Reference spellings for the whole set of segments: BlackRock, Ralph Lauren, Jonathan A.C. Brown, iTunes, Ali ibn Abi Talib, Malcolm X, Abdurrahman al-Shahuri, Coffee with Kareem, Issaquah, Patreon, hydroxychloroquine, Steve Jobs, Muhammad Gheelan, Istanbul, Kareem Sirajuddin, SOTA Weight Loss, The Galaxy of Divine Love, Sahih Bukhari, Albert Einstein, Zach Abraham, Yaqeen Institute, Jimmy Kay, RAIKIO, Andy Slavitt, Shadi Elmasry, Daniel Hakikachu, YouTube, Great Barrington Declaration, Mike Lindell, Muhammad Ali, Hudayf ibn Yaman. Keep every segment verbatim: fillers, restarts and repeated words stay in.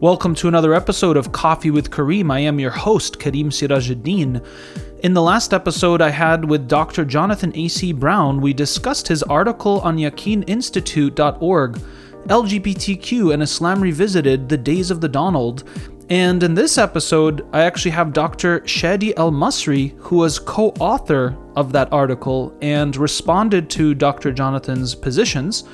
Welcome to another episode of Coffee with Kareem. I am your host, Kareem Sirajuddin. In the last episode I had with Doctor Jonathan A C. Brown, we discussed his article on yaqeen institute dot org, L G B T Q and Islam Revisited, The Days of the Donald. And in this episode, I actually have Doctor Shadi Elmasry, who was co-author of that article and responded to Doctor Jonathan's positions.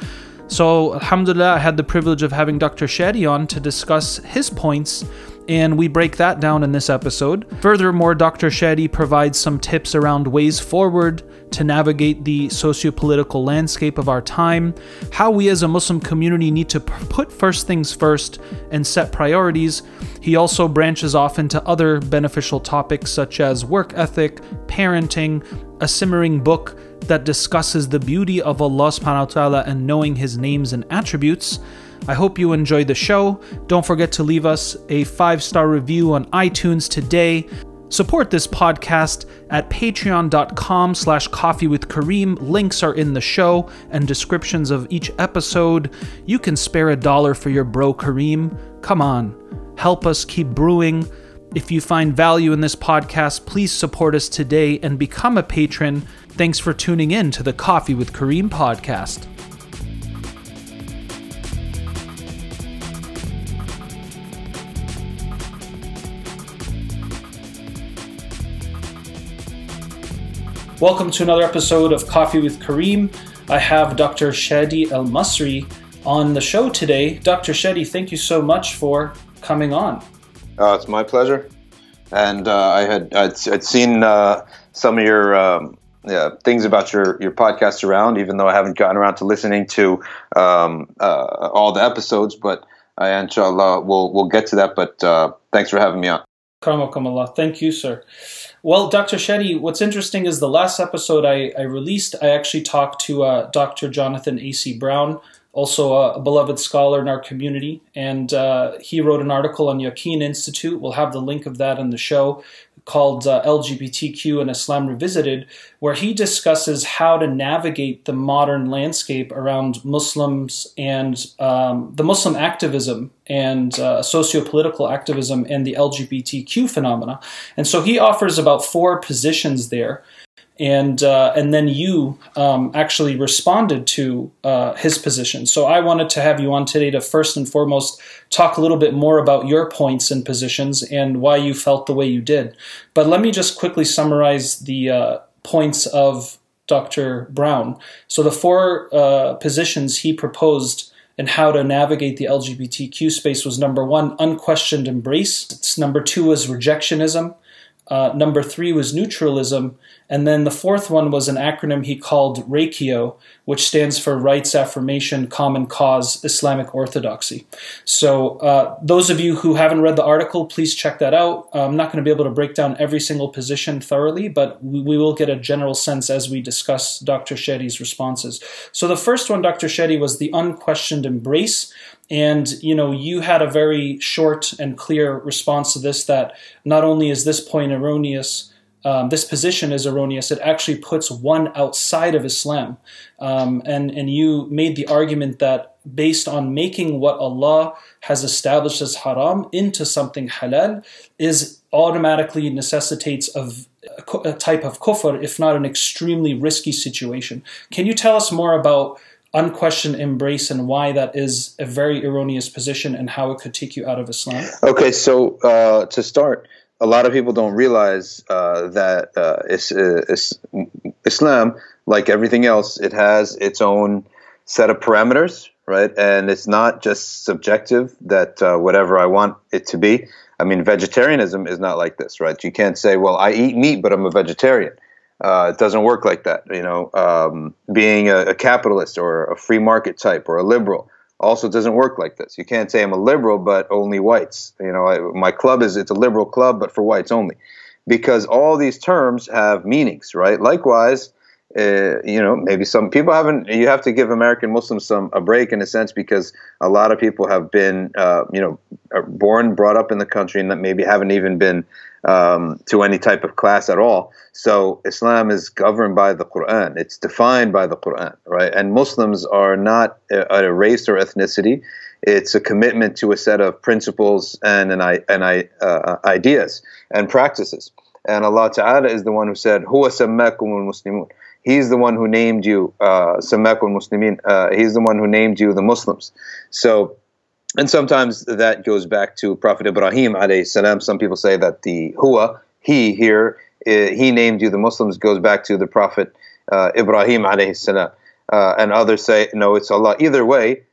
So, alhamdulillah, I had the privilege of having Doctor Shadi on to discuss his points, and we break that down in this episode. Furthermore, Doctor Shadi provides some tips around ways forward to navigate the socio-political landscape of our time, how we as a Muslim community need to put first things first and set priorities. He also branches off into other beneficial topics such as work ethic, parenting, a simmering book that discusses the beauty of Allah subhanahu wa ta'ala and knowing His names and attributes. I hope you enjoyed the show. Don't forget to leave us a five-star review on iTunes today. Support this podcast at patreon dot com slash coffee with Kareem. Links are in the show and descriptions of each episode. You can spare a dollar for your bro Kareem. Come on, help us keep brewing. If you find value in this podcast, please support us today and become a patron. Thanks for tuning in to the Coffee with Kareem podcast. Welcome to another episode of Coffee with Kareem. I have Doctor Shadi Elmasry on the show today. Doctor Shadi, thank you so much for coming on. Uh, it's my pleasure. And uh, I had I'd, I'd seen uh, some of your um, yeah, things about your, your podcast around, even though I haven't gotten around to listening to um, uh, all the episodes. But uh, inshallah, we'll we'll get to that. But uh, thanks for having me on. Karamakumullah. Thank you, sir. Well, Doctor Shadi, what's interesting is the last episode I, I released, I actually talked to uh, Doctor Jonathan A C. Brown, also a beloved scholar in our community, and uh, he wrote an article on Yaqeen Institute. We'll have the link of that in the show, called uh, L G B T Q and Islam Revisited, where he discusses how to navigate the modern landscape around Muslims and um, the Muslim activism and uh, socio-political activism and the L G B T Q phenomena. And so he offers about four positions there. And uh, and then you um, actually responded to uh, his position. So I wanted to have you on today to first and foremost talk a little bit more about your points and positions and why you felt the way you did. But let me just quickly summarize the uh, points of Doctor Brown. So the four uh, positions he proposed and how to navigate the L G B T Q space was: number one, unquestioned embrace. It's number two was rejectionism. Uh, number three was neutralism, and then the fourth one was an acronym he called RAIKIO, which stands for Rights, Affirmation, Common Cause, Islamic Orthodoxy. So uh, those of you who haven't read the article, please check that out. I'm not going to be able to break down every single position thoroughly, but we, we will get a general sense as we discuss Doctor Shadi's responses. So the first one, Doctor Shadi, was the unquestioned embrace. And, you know, you had a very short and clear response to this, that not only is this point erroneous, um, this position is erroneous, it actually puts one outside of Islam. Um, and, and you made the argument that based on making what Allah has established as haram into something halal is automatically necessitates of a type of kufr, if not an extremely risky situation. Can you tell us more about unquestioned embrace and why that is a very erroneous position and how it could take you out of Islam? Okay, so uh, to start, a lot of people don't realize uh, that uh, it's, it's Islam, like everything else, it has its own set of parameters, right? And it's not just subjective that uh, whatever I want it to be. I mean, vegetarianism is not like this, right? You can't say, well, I eat meat, but I'm a vegetarian. Uh, it doesn't work like that, you know. Um, being a, a capitalist or a free market type or a liberal also doesn't work like this. You can't say I'm a liberal, but only whites. You know, I, my club is it's a liberal club, but for whites only, because all these terms have meanings, right? Likewise, uh, you know, maybe some people haven't. You have to give American Muslims some a break in a sense, because a lot of people have been, uh, you know, born, brought up in the country, and that maybe haven't even been. Um, to any type of class at all. So Islam is governed by the Quran. It's defined by the Quran, right? And Muslims are not a, a race or ethnicity. It's a commitment to a set of principles and an I and I uh, ideas and practices. And Allah Ta'ala is the one who said, "Huwa sammakumul muslimun." He's the one who named you uh, sammakul muslimin. Uh, he's the one who named you the Muslims. So, and sometimes that goes back to Prophet Ibrahim alayhi salam. Some people say that the huwa, he here, he named you the Muslims, goes back to the Prophet uh, Ibrahim alayhi salam. Uh, and others say, no, it's Allah. Either way,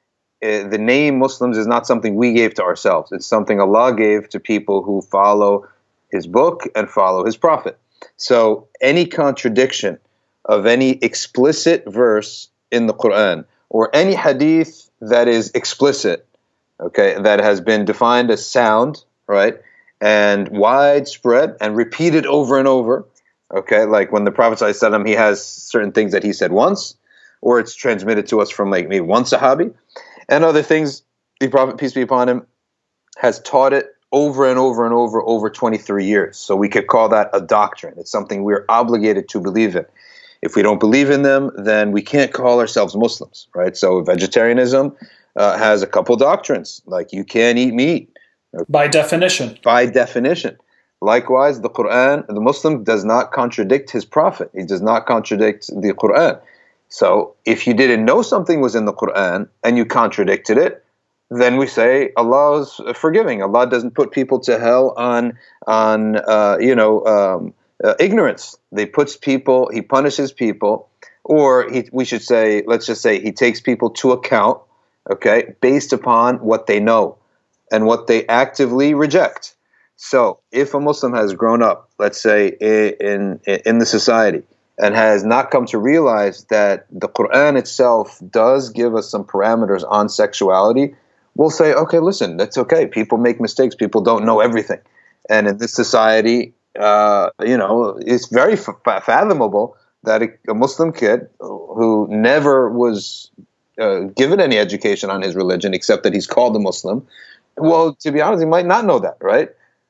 uh, the name Muslims is not something we gave to ourselves. It's something Allah gave to people who follow His book and follow His Prophet. So any contradiction of any explicit verse in the Quran or any hadith that is explicit, okay, that has been defined as sound, right, and widespread and repeated over and over, okay, like when the Prophet ﷺ, he has certain things that he said once, or it's transmitted to us from like maybe one Sahabi, and other things the Prophet, peace be upon him, has taught it over and over and over, over twenty-three years. So we could call that a doctrine. It's something we're obligated to believe in. If we don't believe in them, then we can't call ourselves Muslims, right? So vegetarianism uh, has a couple doctrines, like you can't eat meat. By definition. By definition. Likewise, the Quran, the Muslim does not contradict his prophet. He does not contradict the Quran. So if you didn't know something was in the Quran and you contradicted it, then we say Allah is forgiving. Allah doesn't put people to hell on, on uh, you know, um, uh, ignorance. They puts people, He punishes people, or he, we should say, let's just say He takes people to account, okay, based upon what they know and what they actively reject. So if a Muslim has grown up, let's say, in, in the society, and has not come to realize that the Quran itself does give us some parameters on sexuality, we'll say, okay, listen, that's okay. People make mistakes. People don't know everything. And in this society, uh, you know, it's very f- fathomable that a, a Muslim kid who never was uh, given any education on his religion, except that he's called a Muslim, well, to be honest, he might not know that, right?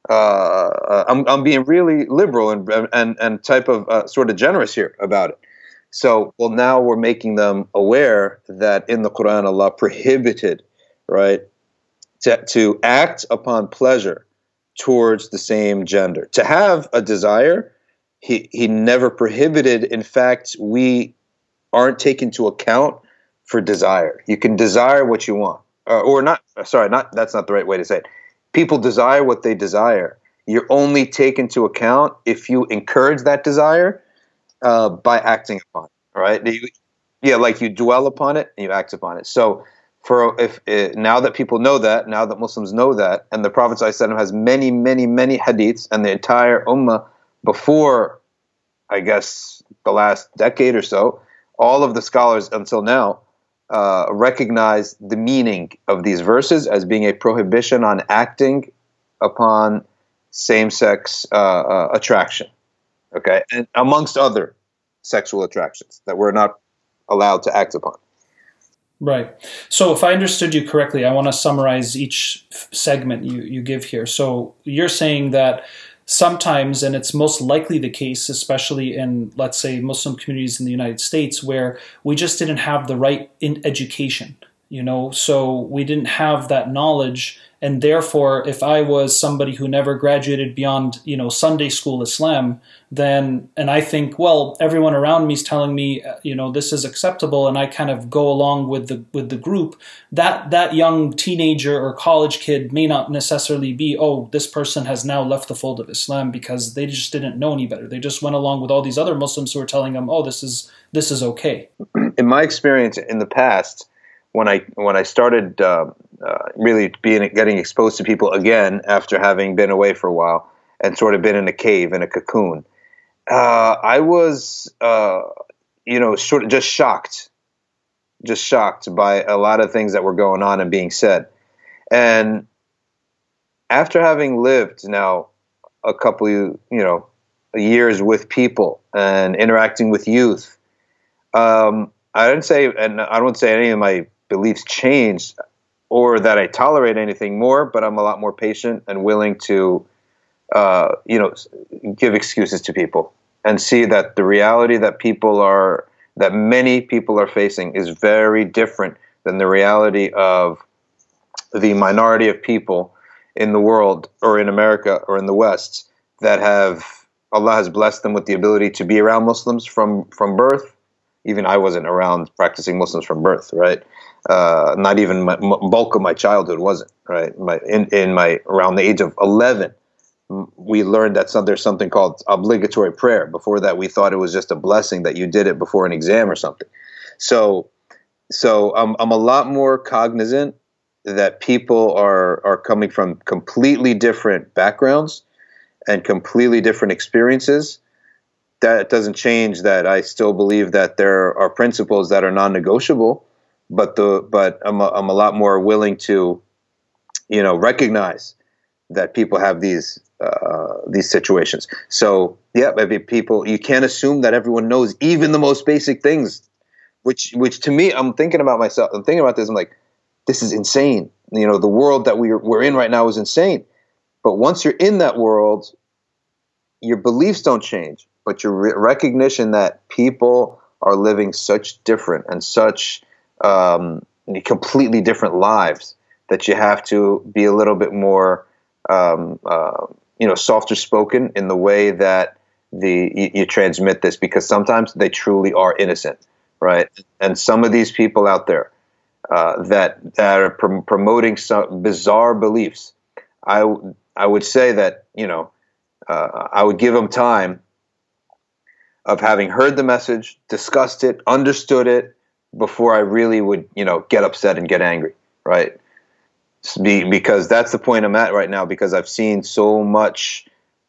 Uh, I'm, I'm being really liberal and and, and type of uh, sort of generous here about it. So, well, now we're making them aware that in the Quran, Allah prohibited, right, to, to act upon pleasure towards the same gender. To have a desire, he, he never prohibited. In fact, we aren't taken to account for desire. You can desire what you want, uh, or not. Sorry, not that's not the right way to say it. People desire what they desire. You're only taken to account if you encourage that desire uh, by acting upon it, right? You, yeah, like you dwell upon it and you act upon it. So for if uh, now that people know that, now that Muslims know that, and the Prophet ﷺ has many, many, many hadiths, and the entire ummah before, I guess, the last decade or so, all of the scholars until now, Uh, recognize the meaning of these verses as being a prohibition on acting upon same-sex uh, uh, attraction, okay, and amongst other sexual attractions that we're not allowed to act upon. Right. So if I understood you correctly, I want to summarize each f- segment you, you give here. So you're saying that sometimes, and it's most likely the case, especially in, let's say, Muslim communities in the United States, where we just didn't have the right in education, you know, so we didn't have that knowledge. And therefore, if I was somebody who never graduated beyond, you know, Sunday school Islam, then, and I think, well, everyone around me is telling me, you know, this is acceptable, and I kind of go along with the with the group, that that young teenager or college kid may not necessarily be, oh, this person has now left the fold of Islam because they just didn't know any better. They just went along with all these other Muslims who were telling them, oh, this is this is okay. In my experience in the past, when I when I started uh, uh, really being getting exposed to people again after having been away for a while and sort of been in a cave, in a cocoon, uh, I was uh, you know sort of just shocked, just shocked by a lot of things that were going on and being said. And after having lived now a couple you know years with people and interacting with youth, um, I didn't say, and I don't say any of my beliefs changed or that I tolerate anything more, but I'm a lot more patient and willing to, uh, you know, give excuses to people and see that the reality that people are, that many people are facing is very different than the reality of the minority of people in the world or in America or in the West that have, Allah has blessed them with the ability to be around Muslims from, from birth. Even I wasn't around practicing Muslims from birth, right? Uh, not even my bulk of my childhood wasn't, right? My, in, in my, around the age of eleven, we learned that some, there's something called obligatory prayer. Before that, we thought it was just a blessing that you did it before an exam or something. So, so I'm, I'm a lot more cognizant that people are, are coming from completely different backgrounds and completely different experiences. That doesn't change that I still believe that there are principles that are non-negotiable, but the but I'm a, I'm a lot more willing to, you know, recognize that people have these uh, these situations. So yeah, maybe people, you can't assume that everyone knows even the most basic things. Which which to me, I'm thinking about myself. I'm thinking about this. I'm like, this is insane. You know, the world that we're we're in right now is insane. But once you're in that world, your beliefs don't change, but your re- recognition that people are living such different and such um, completely different lives that you have to be a little bit more, um, uh, you know, softer spoken in the way that the you, you transmit this, because sometimes they truly are innocent, right? And some of these people out there uh, that that are pr- promoting some bizarre beliefs, I I would say that, you know, uh, I would give them time of having heard the message, discussed it, understood it, before I really would, you know, get upset and get angry, right? Be, because that's the point I'm at right now, because I've seen so much,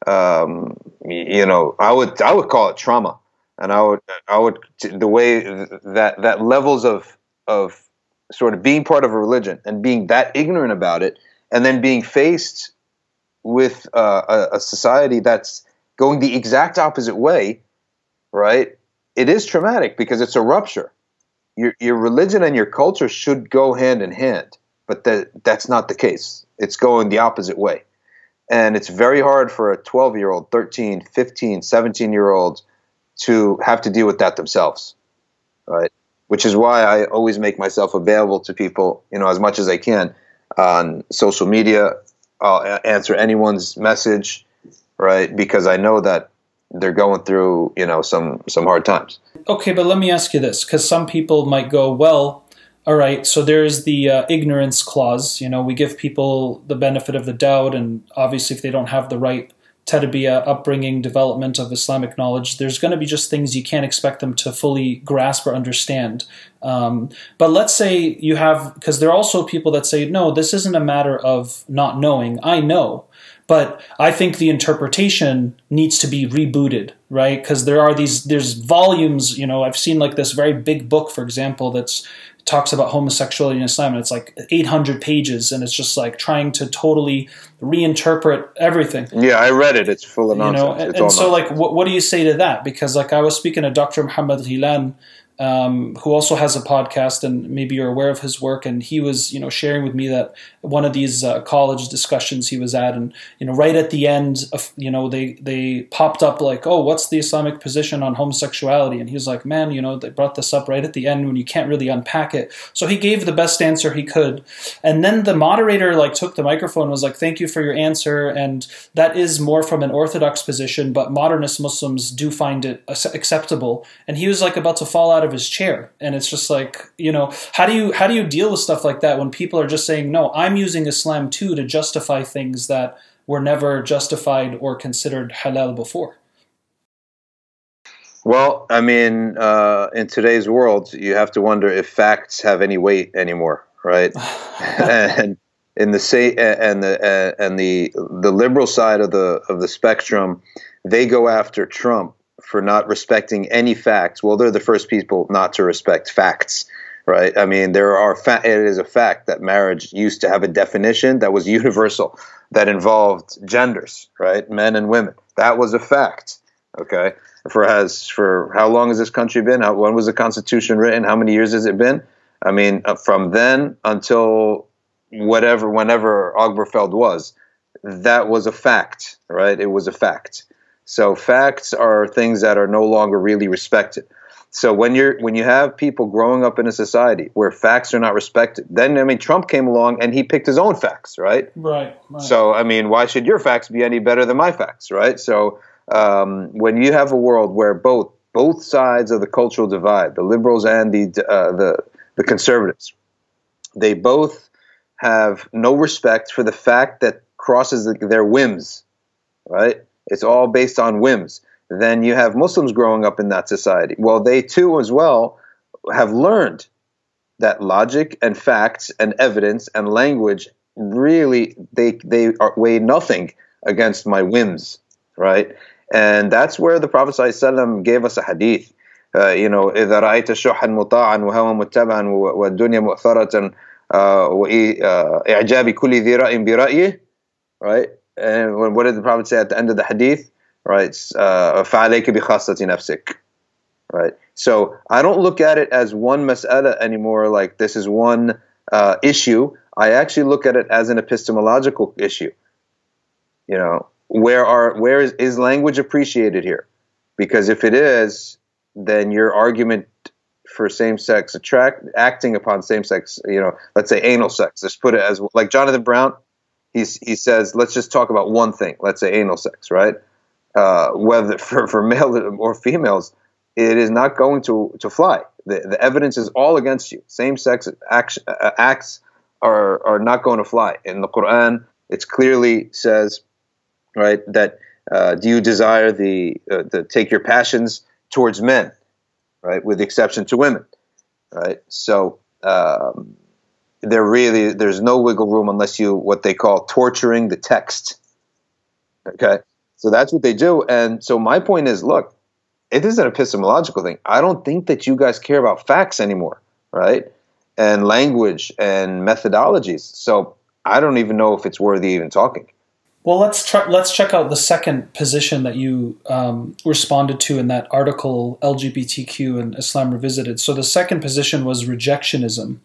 um, you know, I would I would call it trauma, and I would I would the way that that levels of of sort of being part of a religion and being that ignorant about it, and then being faced with uh, a, a society that's going the exact opposite way, right? It is traumatic because it's a rupture. Your your religion and your culture should go hand in hand, but that that's not the case. It's going the opposite way. And it's very hard for a twelve-year-old, thirteen, fifteen, seventeen-year-old to have to deal with that themselves, right? Which is why I always make myself available to people, you know, as much as I can on social media. I'll answer anyone's message, right? Because I know that they're going through, you know, some, some hard times. Okay, but let me ask you this, because some people might go, well, all right, so there's the uh, ignorance clause. You know, we give people the benefit of the doubt, and obviously if they don't have the right tarbiyah, upbringing, development of Islamic knowledge, there's going to be just things you can't expect them to fully grasp or understand. Um, but let's say you have, because there are also people that say, no, this isn't a matter of not knowing. I know. But I think the interpretation needs to be rebooted, right? Because there are these, there's volumes, you know, I've seen like this very big book, for example, that's talks about homosexuality in Islam, and it's like eight hundred pages, and it's just like trying to totally reinterpret everything. Yeah, I read it. It's full of nonsense. You know, and, and so nonsense. Like, what, what do you say to that? Because like I was speaking to Doctor Muhammad Gheelan, Um, who also has a podcast, and maybe you're aware of his work. And he was, you know, sharing with me that one of these uh, college discussions he was at, and, you know, right at the end of, you know, they, they popped up like, oh, what's the Islamic position on homosexuality? And he was like, man, you know, they brought this up right at the end when you can't really unpack it. So he gave the best answer he could. And then the moderator like took the microphone and was like, thank you for your answer. And that is more from an Orthodox position, but modernist Muslims do find it acceptable. And he was like about to fall out of his chair. And it's just like, you know, how do you how do you deal with stuff like that when people are just saying, no, I'm using Islam too to justify things that were never justified or considered halal before? Well, I mean, uh, in today's world, you have to wonder if facts have any weight anymore, right? and in the say and the and the the liberal side of the of the spectrum, they go after Trump for not respecting any facts. Well, they're the first people not to respect facts, right? I mean, there are fa- it is a fact that marriage used to have a definition that was universal, that involved genders, right? Men and women. That was a fact, okay? For has for how long has this country been? How, when was the Constitution written? How many years has it been? I mean, uh, from then until whatever, whenever Obergefell was, that was a fact, right? It was a fact. So facts are things that are no longer really respected. So when you're when you have people growing up in a society where facts are not respected, then I mean Trump came along and he picked his own facts, right? Right. right. So I mean, why should your facts be any better than my facts, right? So um, when you have a world where both both sides of the cultural divide, the liberals and the uh, the the conservatives, they both have no respect for the fact that crosses their whims, right? It's all based on whims. Then you have Muslims growing up in that society. Well, they too as well have learned that logic and facts and evidence and language really, they, they weigh nothing against my whims, right? And that's where the Prophet ﷺ gave us a hadith. Uh, you know, إِذَا رَأَيْتَ شُحًا مُطَاعًا وَهَوًا مُتَّبَعًا وَالدُّنْيَا مُؤْثَرَةً وَإِعْجَابِ كُلِّ ذِي رَأٍ بِرَأْيِهِ, right? And what did the Prophet say at the end of the hadith? Right, uh, فَعَلَيْكَ بِخَاصَّةِ نَفْسِكَ. Right, so I don't look at it as one mas'ala anymore, like this is one uh, issue. I actually look at it as an epistemological issue. You know, where are where is, is language appreciated here? Because if it is, then your argument for same-sex attract acting upon same-sex, you know, let's say anal sex. Let's put it as like Jonathan Brown. He's, he says, let's just talk about one thing. Let's say anal sex, right? Uh, whether for, for male or females, it is not going to, to fly. The, the evidence is all against you. Same-sex act, uh, acts are, are not going to fly. In the Quran, it clearly says, right, that uh, do you desire the, uh, the take your passions towards men, right, with the exception to women, right? So um, there really, there's no wiggle room unless you, what they call torturing the text, okay? So that's what they do. And so my point is, look, it is an epistemological thing. I don't think that you guys care about facts anymore, right? And language and methodologies. So I don't even know if it's worthy even talking. Well, let's try, let's check out the second position that you um, responded to in that article, L G B T Q and Islam Revisited. So the second position was rejectionism.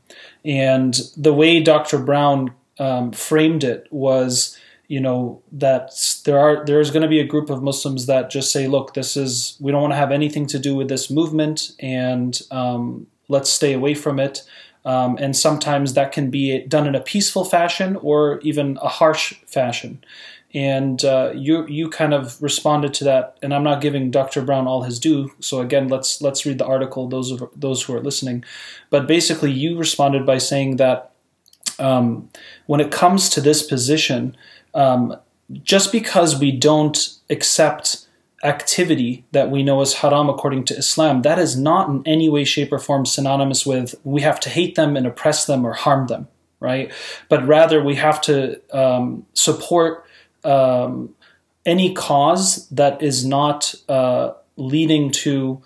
And the way Doctor Brown um, framed it was, you know, that there are there's going to be a group of Muslims that just say, look, this is, we don't want to have anything to do with this movement, and um, let's stay away from it. Um, and sometimes that can be done in a peaceful fashion or even a harsh fashion. And uh, you you kind of responded to that, and I'm not giving Doctor Brown all his due. So again, let's let's read the article, those of those who are listening. But basically, you responded by saying that um, when it comes to this position, Um, just because we don't accept activity that we know is haram according to Islam, that is not in any way, shape, or form synonymous with we have to hate them and oppress them or harm them, right? But rather we have to um, support um, any cause that is not uh, leading to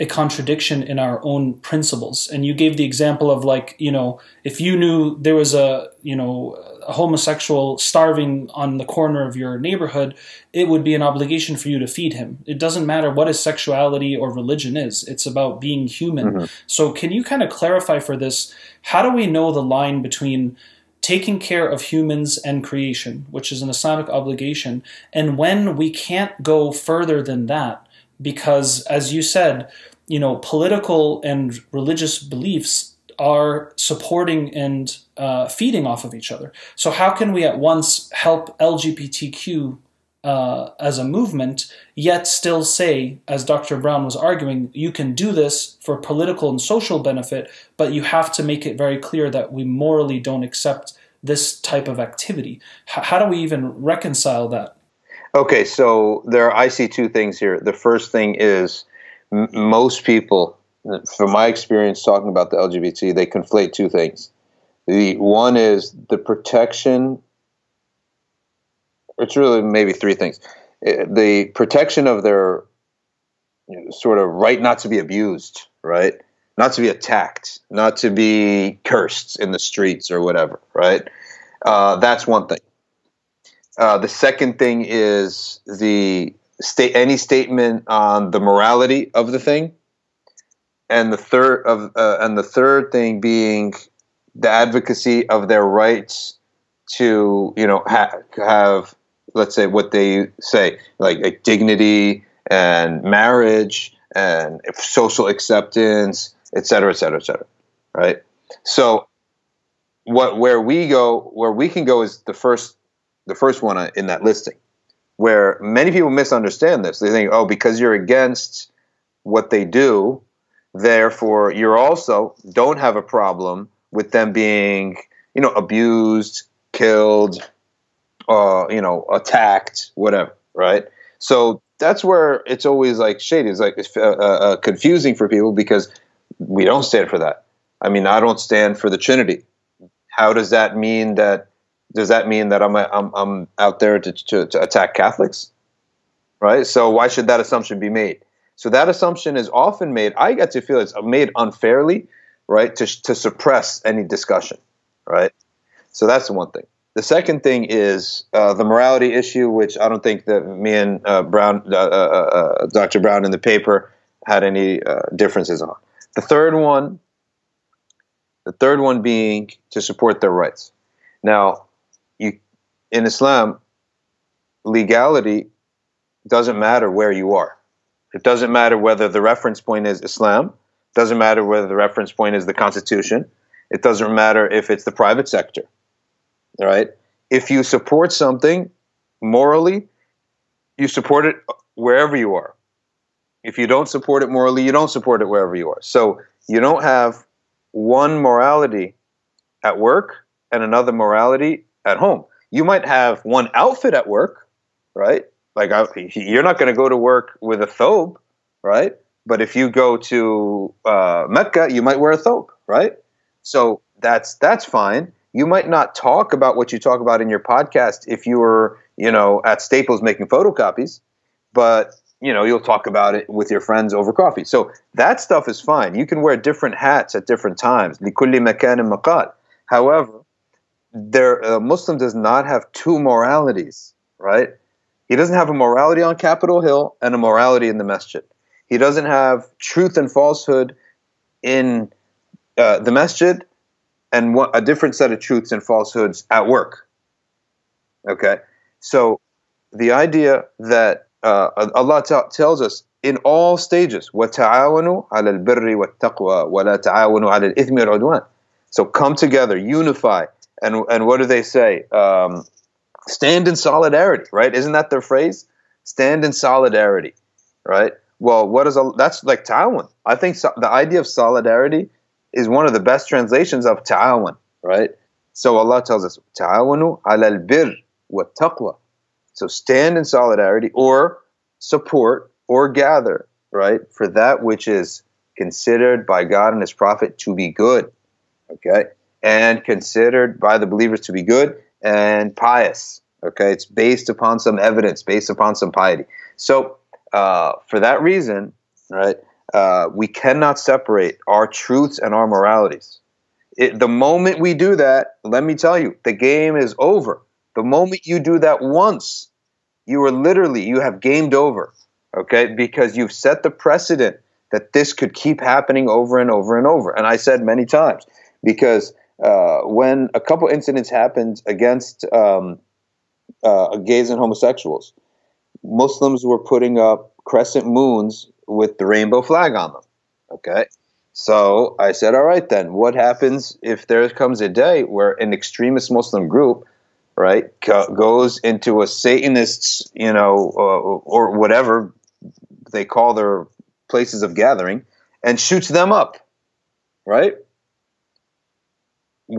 a contradiction in our own principles. And you gave the example of, like, you know, if you knew there was a, you know, a homosexual starving on the corner of your neighborhood, it would be an obligation for you to feed him. It doesn't matter what his sexuality or religion is. It's about being human. Mm-hmm. So can you kind of clarify for this, how do we know the line between taking care of humans and creation, which is an Islamic obligation, and when we can't go further than that? Because, as you said, you know, political and religious beliefs are supporting and uh, feeding off of each other. So how can we at once help L G B T Q uh, as a movement, yet still say, as Doctor Brown was arguing, you can do this for political and social benefit, but you have to make it very clear that we morally don't accept this type of activity. H- how do we even reconcile that? Okay, so there are, I see two things here. The first thing is m- most people, from my experience talking about the L G B T, they conflate two things. The one is the protection. It's really maybe three things. The protection of their sort of right not to be abused, right? Not to be attacked, not to be cursed in the streets or whatever, right? Uh, that's one thing. Uh, the second thing is the state any statement on the morality of the thing, and the third of uh, and the third thing being the advocacy of their rights to you know ha- have let's say what they say like, like dignity and marriage and if social acceptance, et cetera, et cetera, et cetera, right? So what where we go, where we can go is the first the first one in that listing, where many people misunderstand this. They think, oh, because you're against what they do, therefore you're also don't have a problem with them being, you know, abused, killed, uh, you know, attacked, whatever, right? So that's where it's always like shady. It's like uh, uh, confusing for people because we don't stand for that. I mean, I don't stand for the Trinity. How does that mean that? Does that mean that I'm a, I'm I'm out there to, to to attack Catholics, right? So why should that assumption be made? So that assumption is often made. I get to feel it's made unfairly, right? To to suppress any discussion, right? So that's one thing. The second thing is uh, the morality issue, which I don't think that me and uh, Brown, uh, uh, uh, Doctor Brown, in the paper had any uh, differences on. The third one, the third one being to support their rights. Now, you, in Islam, legality doesn't matter where you are. It doesn't matter whether the reference point is Islam. It doesn't matter whether the reference point is the Constitution. It doesn't matter if it's the private sector, right? If you support something morally, you support it wherever you are. If you don't support it morally, you don't support it wherever you are. So you don't have one morality at work and another morality at home. You might have one outfit at work, right? Like I, you're not going to go to work with a thobe, right? But if you go to uh, Mecca, you might wear a thobe, right? So that's that's fine. You might not talk about what you talk about in your podcast if you were, you know, at Staples making photocopies, but you know, you'll talk about it with your friends over coffee. So that stuff is fine. You can wear different hats at different times. لِكُلِّ مَكَانٍ مَقَالٍ. However, there, a Muslim does not have two moralities, right? He doesn't have a morality on Capitol Hill and a morality in the masjid. He doesn't have truth and falsehood in uh, the masjid and one, a different set of truths and falsehoods at work. Okay? So the idea that uh, Allah t- tells us in all stages, وَتَعَاوَنُوا عَلَى الْبِرِّ وَالتَّقْوَى وَلَا تَعَاوَنُوا عَلَى الْإِثْمِ وَالْعُدْوَانِ. So come together, unify. And and what do they say? Um, stand in solidarity, right? Isn't that their phrase? Stand in solidarity, right? Well, what is a, that's like ta'awun. I think so, the idea of solidarity is one of the best translations of ta'awun, right? So Allah tells us, ta'awunu ala al-bir wa taqwa. So stand in solidarity or support or gather, right? For that which is considered by God and His Prophet to be good, okay? And considered by the believers to be good and pious, okay? It's based upon some evidence, based upon some piety. So uh, for that reason, right, uh, we cannot separate our truths and our moralities. It, the moment we do that, let me tell you, the game is over. The moment you do that once, you are literally, you have gamed over, okay? Because you've set the precedent that this could keep happening over and over and over. And I said many times, because Uh, when a couple incidents happened against um, uh, gays and homosexuals, Muslims were putting up crescent moons with the rainbow flag on them, okay? So I said, all right then, what happens if there comes a day where an extremist Muslim group, right, co- goes into a Satanist, you know, uh, or whatever they call their places of gathering, and shoots them up, right?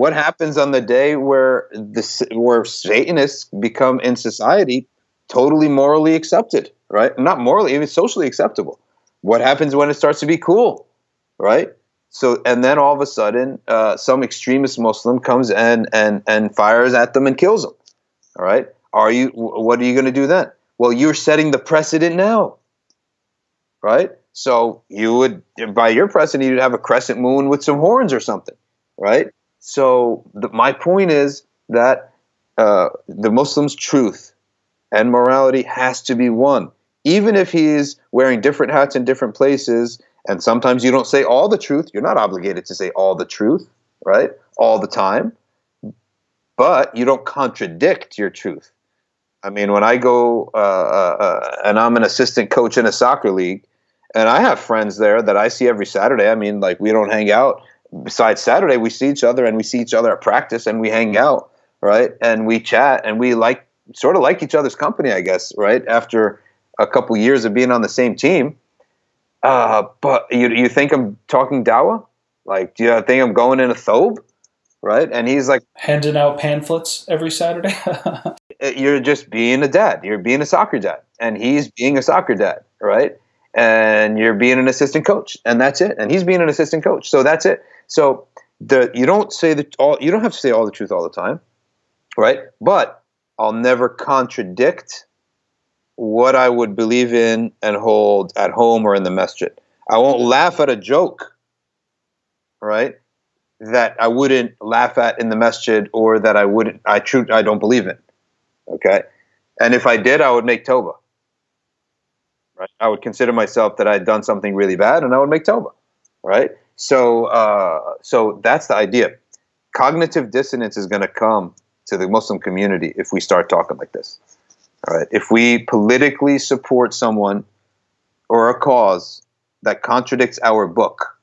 What happens on the day where the where Satanists become in society totally morally accepted, right? Not morally, even socially acceptable. What happens when it starts to be cool, right? So, and then all of a sudden, uh, some extremist Muslim comes and and and fires at them and kills them. All right, are you? What are you going to do then? Well, you're setting the precedent now, right? So you would, by your precedent, you'd have a crescent moon with some horns or something, right? So the, my point is that uh, the Muslim's truth and morality has to be one. Even if he is wearing different hats in different places, and sometimes you don't say all the truth, you're not obligated to say all the truth, right, all the time, but you don't contradict your truth. I mean, when I go uh, uh, and I'm an assistant coach in a soccer league, And I have friends there that I see every Saturday. I mean, like, we don't hang out. Besides Saturday, we see each other, and we see each other at practice, and we hang out, right? And we chat, and we like sort of like each other's company, I guess, right? After a couple years of being on the same team. Uh, but you you think I'm talking dawah? Like, do you think I'm going in a thobe? Right? And he's like handing out pamphlets every Saturday. You're just being a dad. You're being a soccer dad. And he's being a soccer dad, right? And you're being an assistant coach, and that's it. And he's being an assistant coach, so that's it. So the you don't say the all you don't have to say all the truth all the time, right? But I'll never contradict what I would believe in and hold at home or in the masjid. I won't laugh at a joke, right, that I wouldn't laugh at in the masjid, or that I wouldn't I true I don't believe in. Okay? And if I did, I would make tawbah. Right? I would consider myself that I had done something really bad, and I would make tawbah, right? So, uh, so that's the idea. Cognitive dissonance is going to come to the Muslim community if we start talking like this. All right, if we politically support someone or a cause that contradicts our book,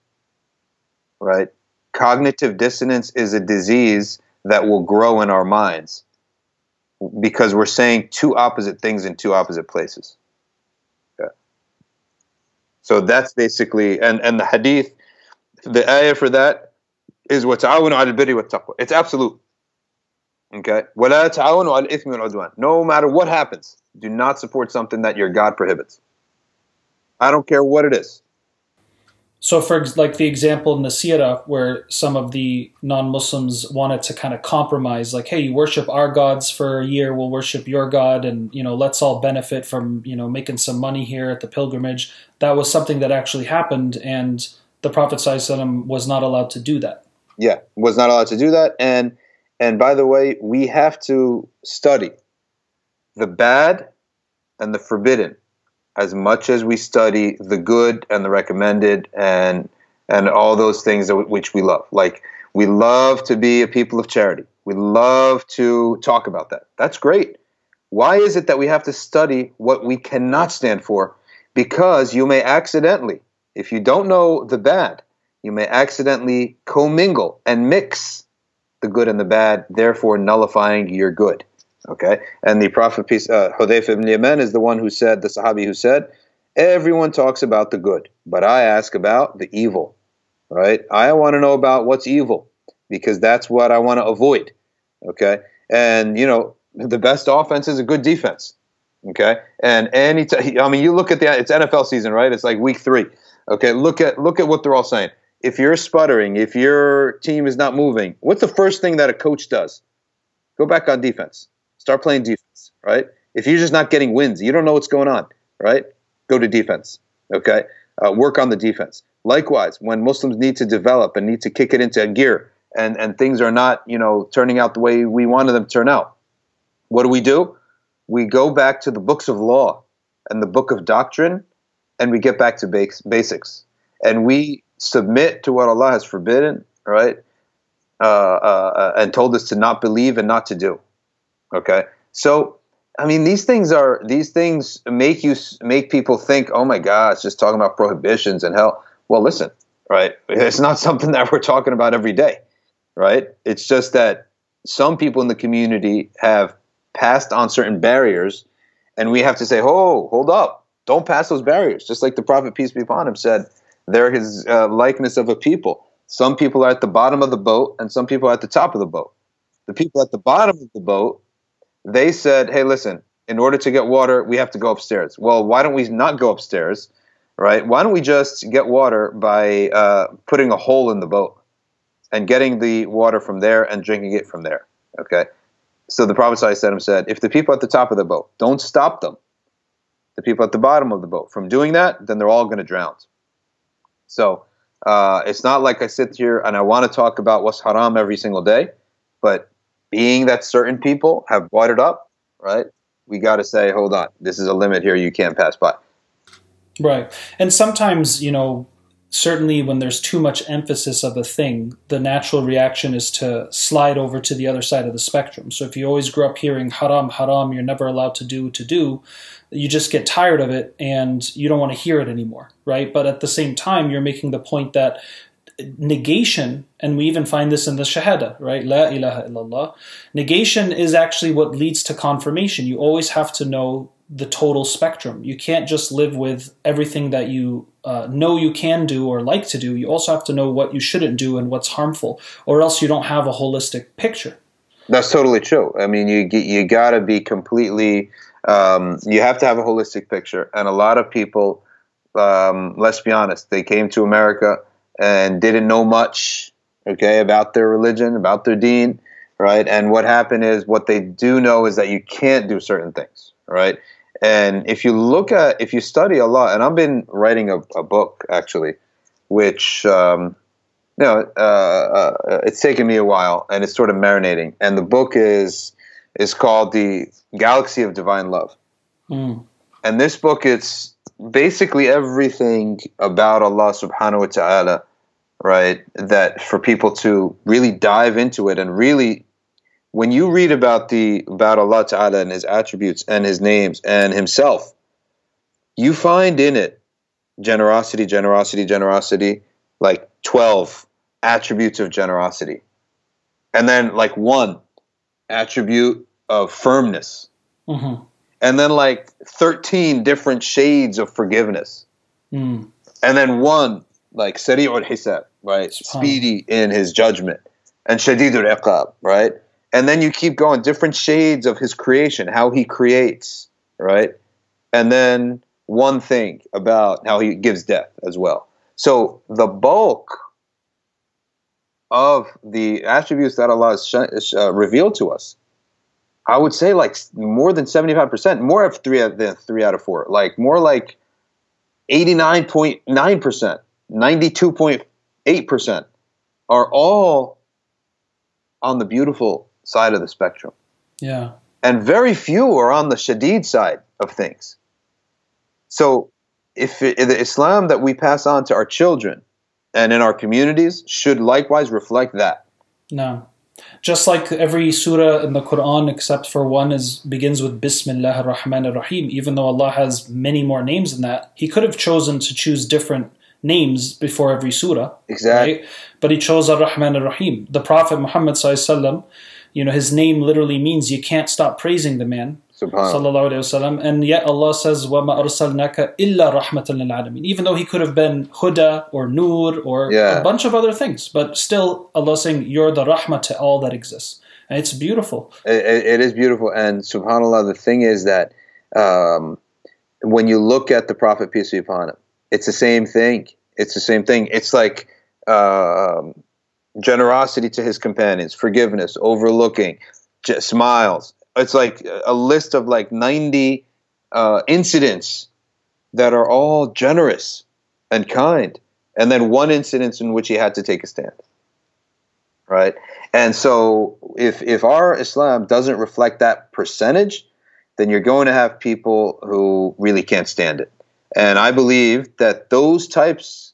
right? Cognitive dissonance is a disease that will grow in our minds because we're saying two opposite things in two opposite places. So that's basically, and, and the hadith, the ayah for that is وَتَعَوَنُوا عَلَى الْبِرِّ وَالتَّقْوَى. It's absolute. Okay? وَلَا تَعَوَنُوا عَلَى الْإِثْمِ وَالْعُدْوَانِ. No matter what happens, do not support something that your God prohibits. I don't care what it is. So for like the example in the Seerah, where some of the non-Muslims wanted to kind of compromise, like, hey, you worship our gods for a year, we'll worship your God, and, you know, let's all benefit from, you know, making some money here at the pilgrimage. That was something that actually happened, and the Prophet ﷺ was not allowed to do that. Yeah, was not allowed to do that. And, and by the way, we have to study the bad and the forbidden as much as we study the good and the recommended and and all those things that, which we love. Like, we love to be a people of charity. We love to talk about that. That's great. Why is it that we have to study what we cannot stand for? Because you may accidentally, if you don't know the bad, you may accidentally commingle and mix the good and the bad, therefore nullifying your good. Okay, and the Prophet, peace, uh, Hudayf ibn Yaman is the one who said, the Sahabi who said, everyone talks about the good, but I ask about the evil, right? I want to know about what's evil, because that's what I want to avoid, okay? And, you know, the best offense is a good defense, okay? And any time, I mean, you look at the, it's N F L season, right? It's like week three, okay? Look at look at what they're all saying. If you're sputtering, if your team is not moving, what's the first thing that a coach does? Go back on defense. Start playing defense, right? If you're just not getting wins, you don't know what's going on, right? Go to defense, okay? Uh, work on the defense. Likewise, when Muslims need to develop and need to kick it into a gear, and, and things are not, you know, turning out the way we wanted them to turn out, what do we do? We go back to the books of law and the book of doctrine, and we get back to base, basics. And we submit to what Allah has forbidden, right? Uh, uh, and told us to not believe and not to do. Okay, so I mean, these things are these things make you make people think, oh my God, it's just talking about prohibitions and hell. Well, listen, right? It's not something that we're talking about every day, right? It's just that some people in the community have passed on certain barriers, and we have to say, oh, hold up, don't pass those barriers. Just like the Prophet, peace be upon him, said, there is uh, likeness of a people. Some people are at the bottom of the boat, and some people are at the top of the boat. The people at the bottom of the boat, they said, hey, listen, in order to get water, we have to go upstairs. Well, why don't we not go upstairs, right? Why don't we just get water by uh, putting a hole in the boat and getting the water from there and drinking it from there, okay? So the Prophet ﷺ said, if the people at the top of the boat don't stop them, the people at the bottom of the boat, from doing that, then they're all going to drown. So uh, it's not like I sit here and I want to talk about what's haram every single day, but being that certain people have brought it up, right, we got to say, hold on, this is a limit here you can't pass by. Right. And sometimes, you know, certainly when there's too much emphasis of a thing, the natural reaction is to slide over to the other side of the spectrum. So if you always grew up hearing haram, haram, you're never allowed to do, to do, you just get tired of it and you don't want to hear it anymore, right? But at the same time, you're making the point that negation, and we even find this in the Shahada, right? La ilaha illallah. Negation is actually what leads to confirmation. You always have to know the total spectrum. You can't just live with everything that you uh, know you can do or like to do. You also have to know what you shouldn't do and what's harmful, or else you don't have a holistic picture. That's totally true. I mean, you you gotta be completely, um, you have to have a holistic picture. And a lot of people, um, let's be honest, they came to America and didn't know much, okay, about their religion, about their deen, right? And what happened is, what they do know is that you can't do certain things, right? And if you look at, if you study a lot, and I've been writing a, a book actually, which, um, you know, uh, uh, it's taken me a while, and it's sort of marinating. And the book is is called The Galaxy of Divine Love. Mm. And this book, it's basically everything about Allah subhanahu wa ta'ala, right? That for people to really dive into it and really, when you read about the about Allah Ta'ala and His attributes and His names and Himself, you find in it generosity, generosity, generosity, like twelve attributes of generosity. And then like one attribute of firmness. Mm-hmm. And then like thirteen different shades of forgiveness. Mm. And then one, like Sari'ul Hisab, right? Speedy in His judgment. And Shadidul Iqab, right? And then you keep going, different shades of His creation, how He creates, right? And then one thing about how He gives death as well. So the bulk of the attributes that Allah has uh, revealed to us, I would say like more than seventy-five percent, more of three than three out of four, like more like eighty-nine point nine percent, ninety-two point eight percent are all on the beautiful side of the spectrum. Yeah. And very few are on the shadid side of things. So if it, the Islam that we pass on to our children and in our communities should likewise reflect that. No. Just like every surah in the Quran except for one is begins with Bismillah ar-Rahman ar-Rahim, even though Allah has many more names than that. He could have chosen to choose different names before every surah. Exactly. Right? But He chose Ar-Rahman Ar-Rahim. The Prophet Muhammad sallallahu alaihi wasallam, you know, his name literally means you can't stop praising the man. Sallallahu alaihi wasallam. And yet Allah says, وَمَا أَرْسَلْنَاكَ إِلَّا رَحْمَةً لِلْعَالَمِينَ. Even though He could have been Huda or Nur or yeah. a bunch of other things. But still Allah saying, you're the Rahmah to all that exists. And it's beautiful. It, it is beautiful. And subhanAllah, the thing is that um, when you look at the Prophet, peace be upon him, it's the same thing. It's the same thing. It's like uh, generosity to his companions, forgiveness, overlooking, j- smiles. It's like a list of like ninety uh, incidents that are all generous and kind. And then one incident in which he had to take a stand. Right? And so if, if our Islam doesn't reflect that percentage, then you're going to have people who really can't stand it. And I believe that those types,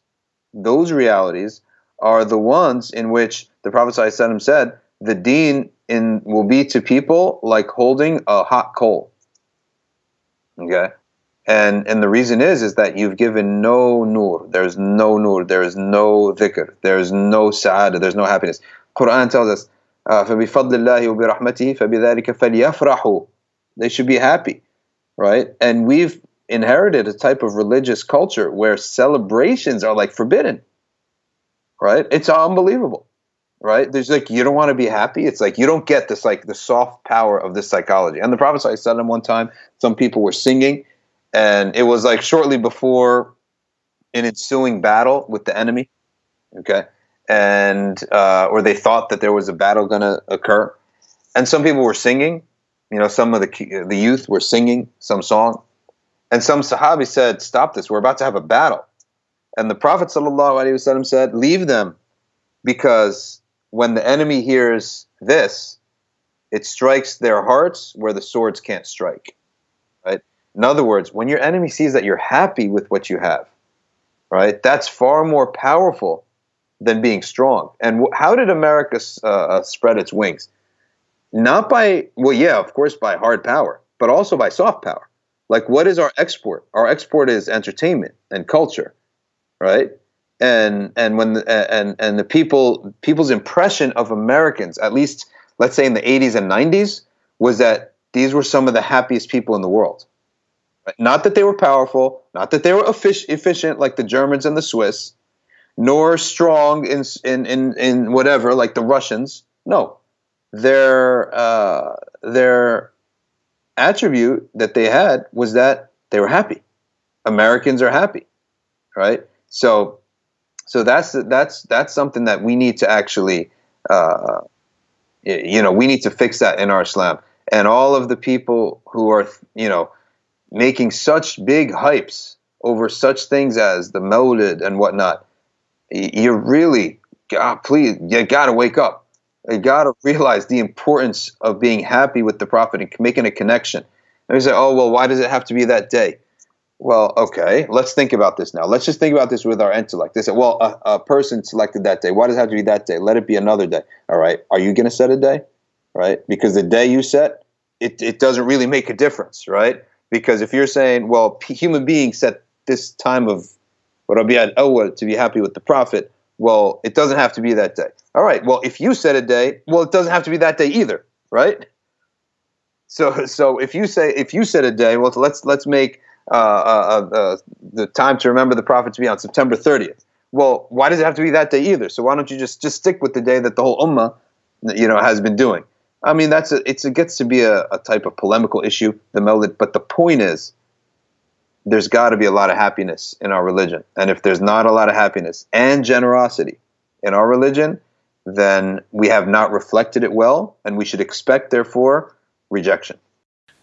those realities, are the ones in which the Prophet ﷺ said, the deen in, will be to people like holding a hot coal. Okay? And and the reason is, is that you've given no nur. There's no nur. There is no dhikr. There is no sa'adah. There's no happiness. Quran tells us, uh, فَبِفَضْلِ اللَّهِ وَبِرَحْمَتِهِ فَبِذَلِكَ فَلْيَفْرَحُوا. They should be happy. Right? And we've inherited a type of religious culture where celebrations are like forbidden, right? It's unbelievable, right? There's like, you don't want to be happy. It's like, you don't get this, like the soft power of this psychology. And the Prophet ﷺ one time, some people were singing, and it was like shortly before an ensuing battle with the enemy, okay? And, uh, or they thought that there was a battle going to occur. And some people were singing, you know, some of the, the youth were singing some song. And some Sahabi said, stop this, we're about to have a battle. And the Prophet ﷺ said, leave them, because when the enemy hears this, it strikes their hearts where the swords can't strike. Right? In other words, when your enemy sees that you're happy with what you have, right? That's far more powerful than being strong. And how did America uh, spread its wings? Not by, well, yeah, of course, by hard power, but also by soft power. Like, what is our export? Our export is entertainment and culture, right? And and when the, and and the people people's impression of Americans, at least let's say in the eighties and nineties, was that these were some of the happiest people in the world. Right? Not that they were powerful, not that they were efficient like the Germans and the Swiss, nor strong in in in, in whatever like the Russians. No. Their uh, their attribute that they had was that they were happy. Americans are happy, right? So, so that's that's that's something that we need to actually, uh, you know, we need to fix that in our Islam. And all of the people who are, you know, making such big hypes over such things as the Mawlid and whatnot, you really, God, please, you gotta wake up. You got to realize the importance of being happy with the Prophet and making a connection. And we say, oh, well, why does it have to be that day? Well, okay, let's think about this now. Let's just think about this with our intellect. They say, well, a, a person selected that day. Why does it have to be that day? Let it be another day. All right, are you going to set a day? Right? Because the day you set, it, it doesn't really make a difference, right? Because if you're saying, well, p- human beings set this time of Rabi'at Awwal to be happy with the Prophet, well, it doesn't have to be that day. All right, well, if you set a day, well, it doesn't have to be that day either, right? So so if you say, if you set a day, well, let's let's make uh, uh, uh, the time to remember the Prophet to be on September thirtieth. Well, why does it have to be that day either? So why don't you just, just stick with the day that the whole ummah, you know, has been doing? I mean, that's a, it's, it gets to be a, a type of polemical issue, the Mawlid, but the point is, there's got to be a lot of happiness in our religion. And if there's not a lot of happiness and generosity in our religion, then we have not reflected it well, and we should expect, therefore, rejection.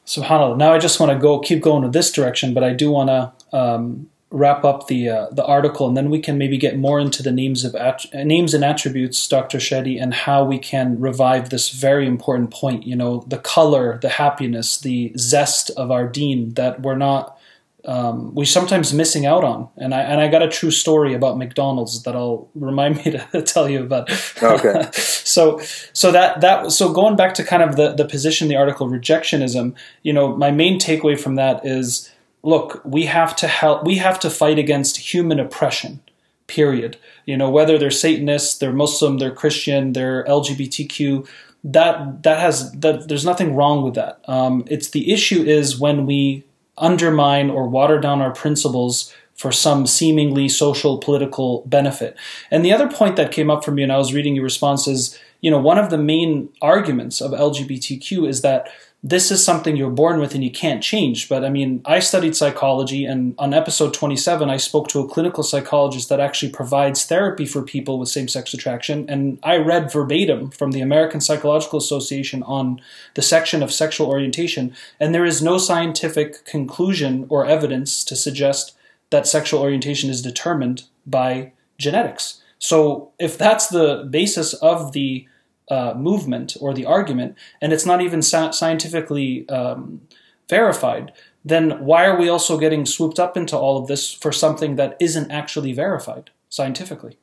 SubhanAllah. Now I just want to go keep going in this direction, but I do want to um, wrap up the uh, the article, and then we can maybe get more into the names of att- names and attributes, Doctor Shadi, and how we can revive this very important point, you know, the color, the happiness, the zest of our deen that we're not... Um, we sometimes missing out on, and I and I got a true story about McDonald's that I'll remind me to tell you about. Okay. so so that that so going back to kind of the the position, the article, rejectionism. You know, my main takeaway from that is, look, we have to help. We have to fight against human oppression. Period. You know, whether they're Satanist, they're Muslim, they're Christian, they're L G B T Q. That that has that. There's nothing wrong with that. Um, it's the issue is when we undermine or water down our principles for some seemingly social, political benefit. And the other point that came up for me, and I was reading your response, is, you know, one of the main arguments of L G B T Q is that this is something you're born with and you can't change. But I mean, I studied psychology, and on episode twenty-seven, I spoke to a clinical psychologist that actually provides therapy for people with same-sex attraction. And I read verbatim from the American Psychological Association on the section of sexual orientation. And there is no scientific conclusion or evidence to suggest that sexual orientation is determined by genetics. So if that's the basis of the Uh, movement or the argument, and it's not even sa- scientifically um, verified, then why are we also getting swooped up into all of this for something that isn't actually verified scientifically?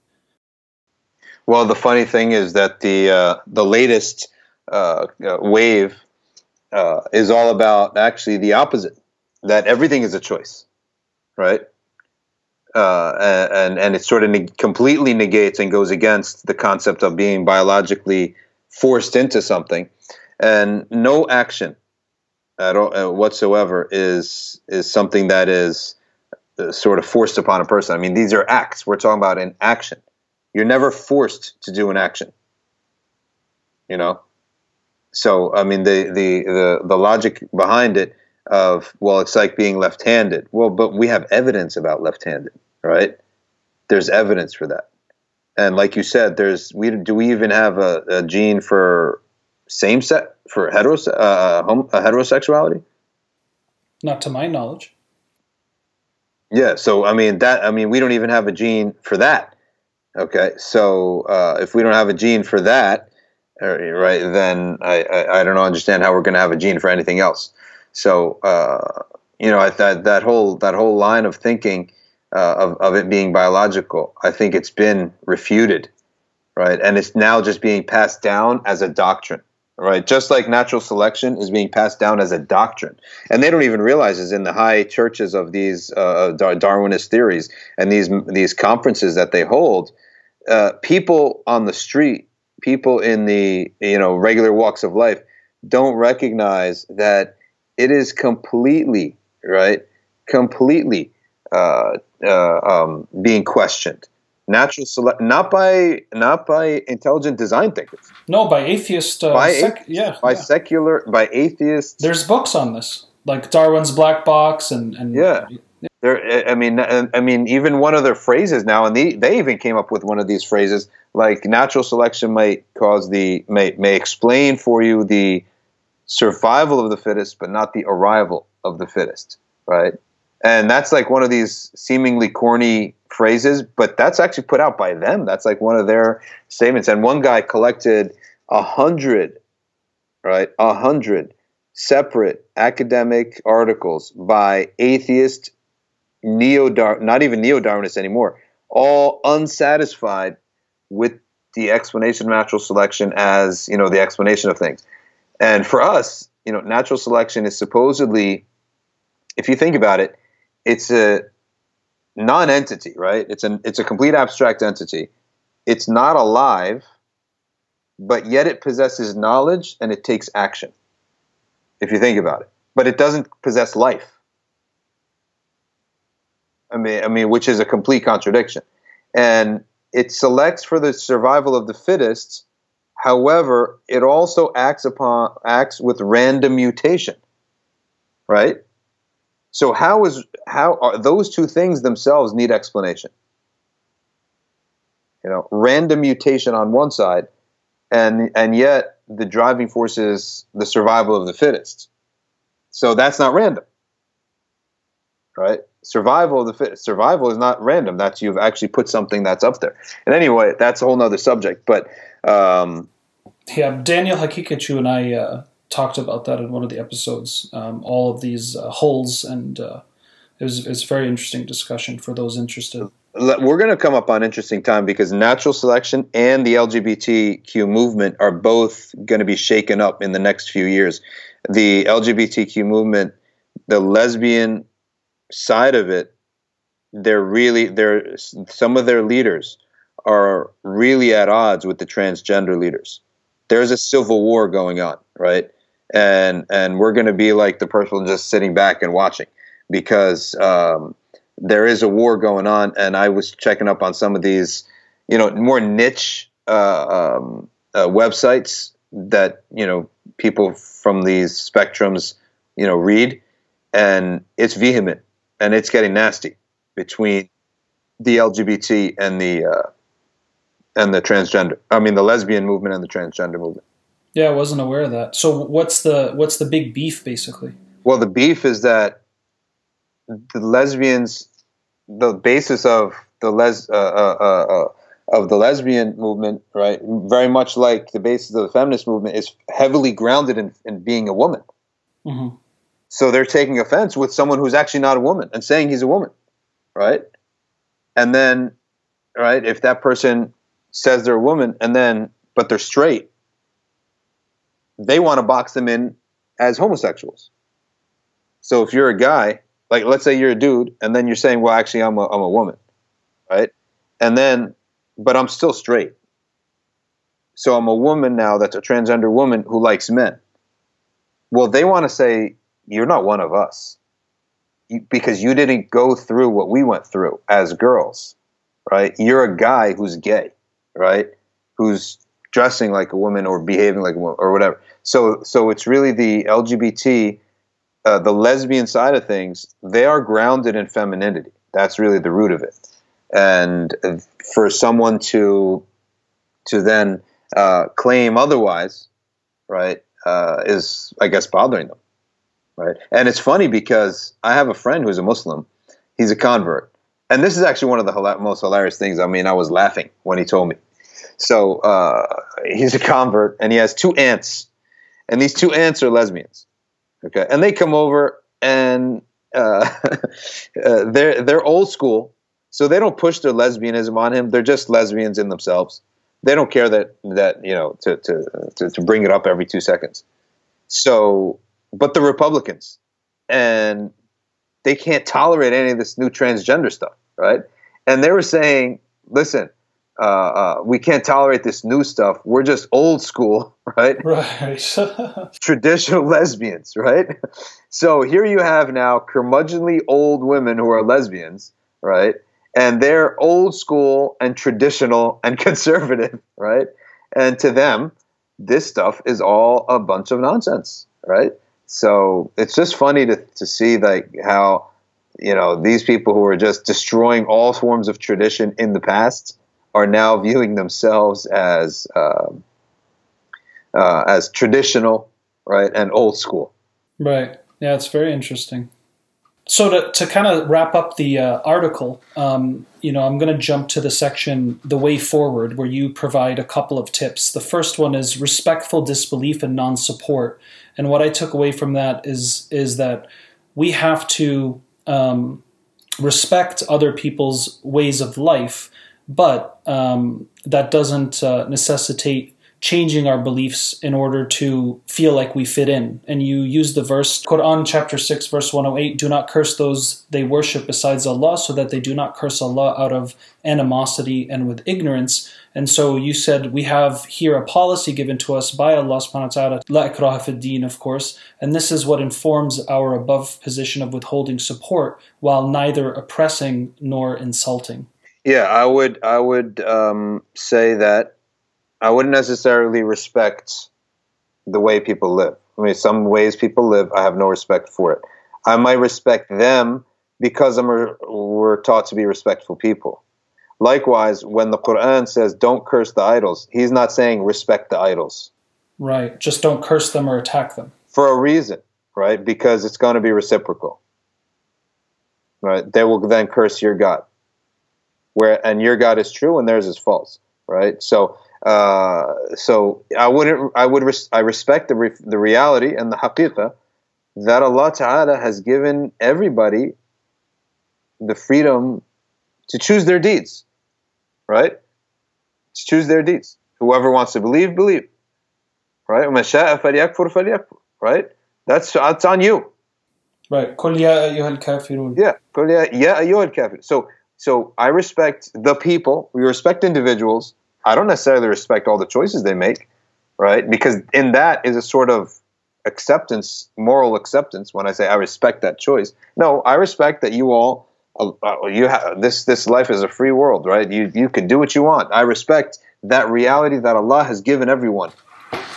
Well, the funny thing is that the uh, the latest uh, uh, wave uh, is all about actually the opposite, that everything is a choice, right? Uh, and, and it sort of ne- completely negates and goes against the concept of being biologically forced into something. And no action at all, uh, whatsoever is is something that is uh, sort of forced upon a person. I mean, these are acts. We're talking about an action. You're never forced to do an action, you know? So, I mean, the, the, the, the logic behind it of, well, it's like being left-handed. Well, but we have evidence about left-handed. Right? There's evidence for that. And like you said, there's, we do we even have a, a gene for same sex, for heteros, uh, hom- uh, heterosexuality? Not to my knowledge. Yeah. So, I mean, that, I mean, we don't even have a gene for that. Okay. So, uh, if we don't have a gene for that, right, then I, I, I don't understand how we're going to have a gene for anything else. So, uh, you know, I, that, that whole, that whole line of thinking, uh, of, of it being biological. I think it's been refuted, right? And it's now just being passed down as a doctrine, right? Just like natural selection is being passed down as a doctrine. And they don't even realize it's in the high churches of these uh, Darwinist theories and these, these conferences that they hold, uh, people on the street, people in the, you know, regular walks of life don't recognize that it is completely, right, completely uh, uh, um, being questioned. Natural select, not by not by intelligent design thinkers. No, by atheist. Uh, by sec- atheist, yeah, by yeah. secular, by atheists. There's books on this, like Darwin's Black Box, and, and yeah. yeah. There, I mean, I mean, even one of their phrases now, and they they even came up with one of these phrases, like natural selection might cause the may may explain for you the survival of the fittest, but not the arrival of the fittest, right? And that's like one of these seemingly corny phrases, but that's actually put out by them. That's like one of their statements. And one guy collected a hundred, right, a hundred separate academic articles by atheist, neo-Dar- not even neo-Darwinists anymore, all unsatisfied with the explanation of natural selection as, you know, the explanation of things. And for us, you know, natural selection is supposedly, if you think about it, it's a non-entity, right? It's an it's a complete abstract entity. It's not alive, but yet it possesses knowledge and it takes action, if you think about it. But it doesn't possess life. I mean, I mean, which is a complete contradiction. And it selects for the survival of the fittest. However, it also acts upon acts with random mutation, right? So how is how are those two things themselves need explanation? You know, random mutation on one side, and and yet the driving force is the survival of the fittest. So that's not random, right? Survival of the fittest. Survival is not random. That's you've actually put something that's up there. And anyway, that's a whole nother subject. But um, yeah, Daniel Hakikachu and I. Uh... talked about that in one of the episodes, um, all of these uh, holes, and uh, it was it's a very interesting discussion for those interested. We're going to come up on interesting time because natural selection and the L G B T Q movement are both going to be shaken up in the next few years. The L G B T Q movement, the lesbian side of it, they're really they're some of their leaders are really at odds with the transgender leaders. There's a civil war going on, right? And and we're going to be like the person just sitting back and watching because um, there is a war going on. And I was checking up on some of these, you know, more niche uh, um, uh, websites that, you know, people from these spectrums, you know, read. And it's vehement and it's getting nasty between the L G B T and the uh, and the transgender. I mean, the lesbian movement and the transgender movement. Yeah, I wasn't aware of that. So what's the what's the big beef, basically? Well, the beef is that the lesbians, the basis of the les uh, uh, uh, uh, of the lesbian movement, right? Very much like the basis of the feminist movement, is heavily grounded in, in being a woman. Mm-hmm. So they're taking offense with someone who's actually not a woman and saying he's a woman, right? And then, right, if that person says they're a woman and then but they're straight, they want to box them in as homosexuals. So if you're a guy, like let's say you're a dude, and then you're saying, well, actually, I'm a, I'm a woman, right? And then, but I'm still straight. So I'm a woman now that's a transgender woman who likes men. Well, they want to say, you're not one of us because you didn't go through what we went through as girls, right? You're a guy who's gay, right? Who's dressing like a woman or behaving like a woman or whatever. So so it's really the L G B T, uh, the lesbian side of things, they are grounded in femininity. That's really the root of it. And for someone to to then uh, claim otherwise, right, uh, is, I guess, bothering them, right? And it's funny because I have a friend who's a Muslim. He's a convert. And this is actually one of the most hilarious things. I mean, I was laughing when he told me. So uh, he's a convert, and he has two aunts, and these two aunts are lesbians. Okay, and they come over, and uh, uh, they're they're old school, So they don't push their lesbianism on him. They're just lesbians in themselves. They don't care that, that you know, to, to, to, to bring it up every two seconds. So, but the Republicans, and they can't tolerate any of this new transgender stuff, right? And they were saying, listen, uh, uh, we can't tolerate this new stuff. We're just old school, right? Right. Traditional lesbians, right? So here you have now curmudgeonly old women who are lesbians, right? And they're old school and traditional and conservative, right? And to them, this stuff is all a bunch of nonsense, right? So it's just funny to, to see like how, you know, these people who are just destroying all forms of tradition in the past are now viewing themselves as um, uh, as traditional, right, and old school. Right. Yeah, it's very interesting. So to, to kind of wrap up the uh, article, um, you know, I'm going to jump to the section, The Way Forward, where you provide a couple of tips. The first one is respectful disbelief and non-support. And what I took away from that is, is that we have to um, respect other people's ways of life, but um, that doesn't uh, necessitate changing our beliefs in order to feel like we fit in. And you use the verse, Quran chapter six, verse one oh eight, do not curse those they worship besides Allah, so that they do not curse Allah out of animosity and with ignorance. And so you said, we have here a policy given to us by Allah subhanahu wa ta'ala, la ikraha fid deen, of course, and this is what informs our above position of withholding support while neither oppressing nor insulting. Yeah, I would, I would um, say that I wouldn't necessarily respect the way people live. I mean, some ways people live, I have no respect for it. I might respect them because I'm a, we're taught to be respectful people. Likewise, when the Quran says, don't curse the idols, he's not saying respect the idols. Right. Just don't curse them or attack them. For a reason, right? Because it's going to be reciprocal. Right? They will then curse your God. Where, and your God is true and theirs is false. Right? So... Uh, so I wouldn't. I would. Res, I respect the re, the reality and the haqiqah that Allah Ta'ala has given everybody the freedom to choose their deeds, right? To choose their deeds. Whoever wants to believe, believe, right? وَمَنْ شَاءَ فَلْيَكْفُرْ فَلْيَكْفُرْ, right? That's that's on you, right? قُلْ يَا أَيُّهَا الْكَافِرُونَ. Yeah, قُلْ يَا يَا أَيُّهَا الْكَافِرُونَ. So so I respect the people. We respect individuals. I don't necessarily respect all the choices they make, right? Because in that is a sort of acceptance, moral acceptance. When I say I respect that choice, no, I respect that you all, uh, you have this. This life is a free world, right? You you can do what you want. I respect that reality that Allah has given everyone.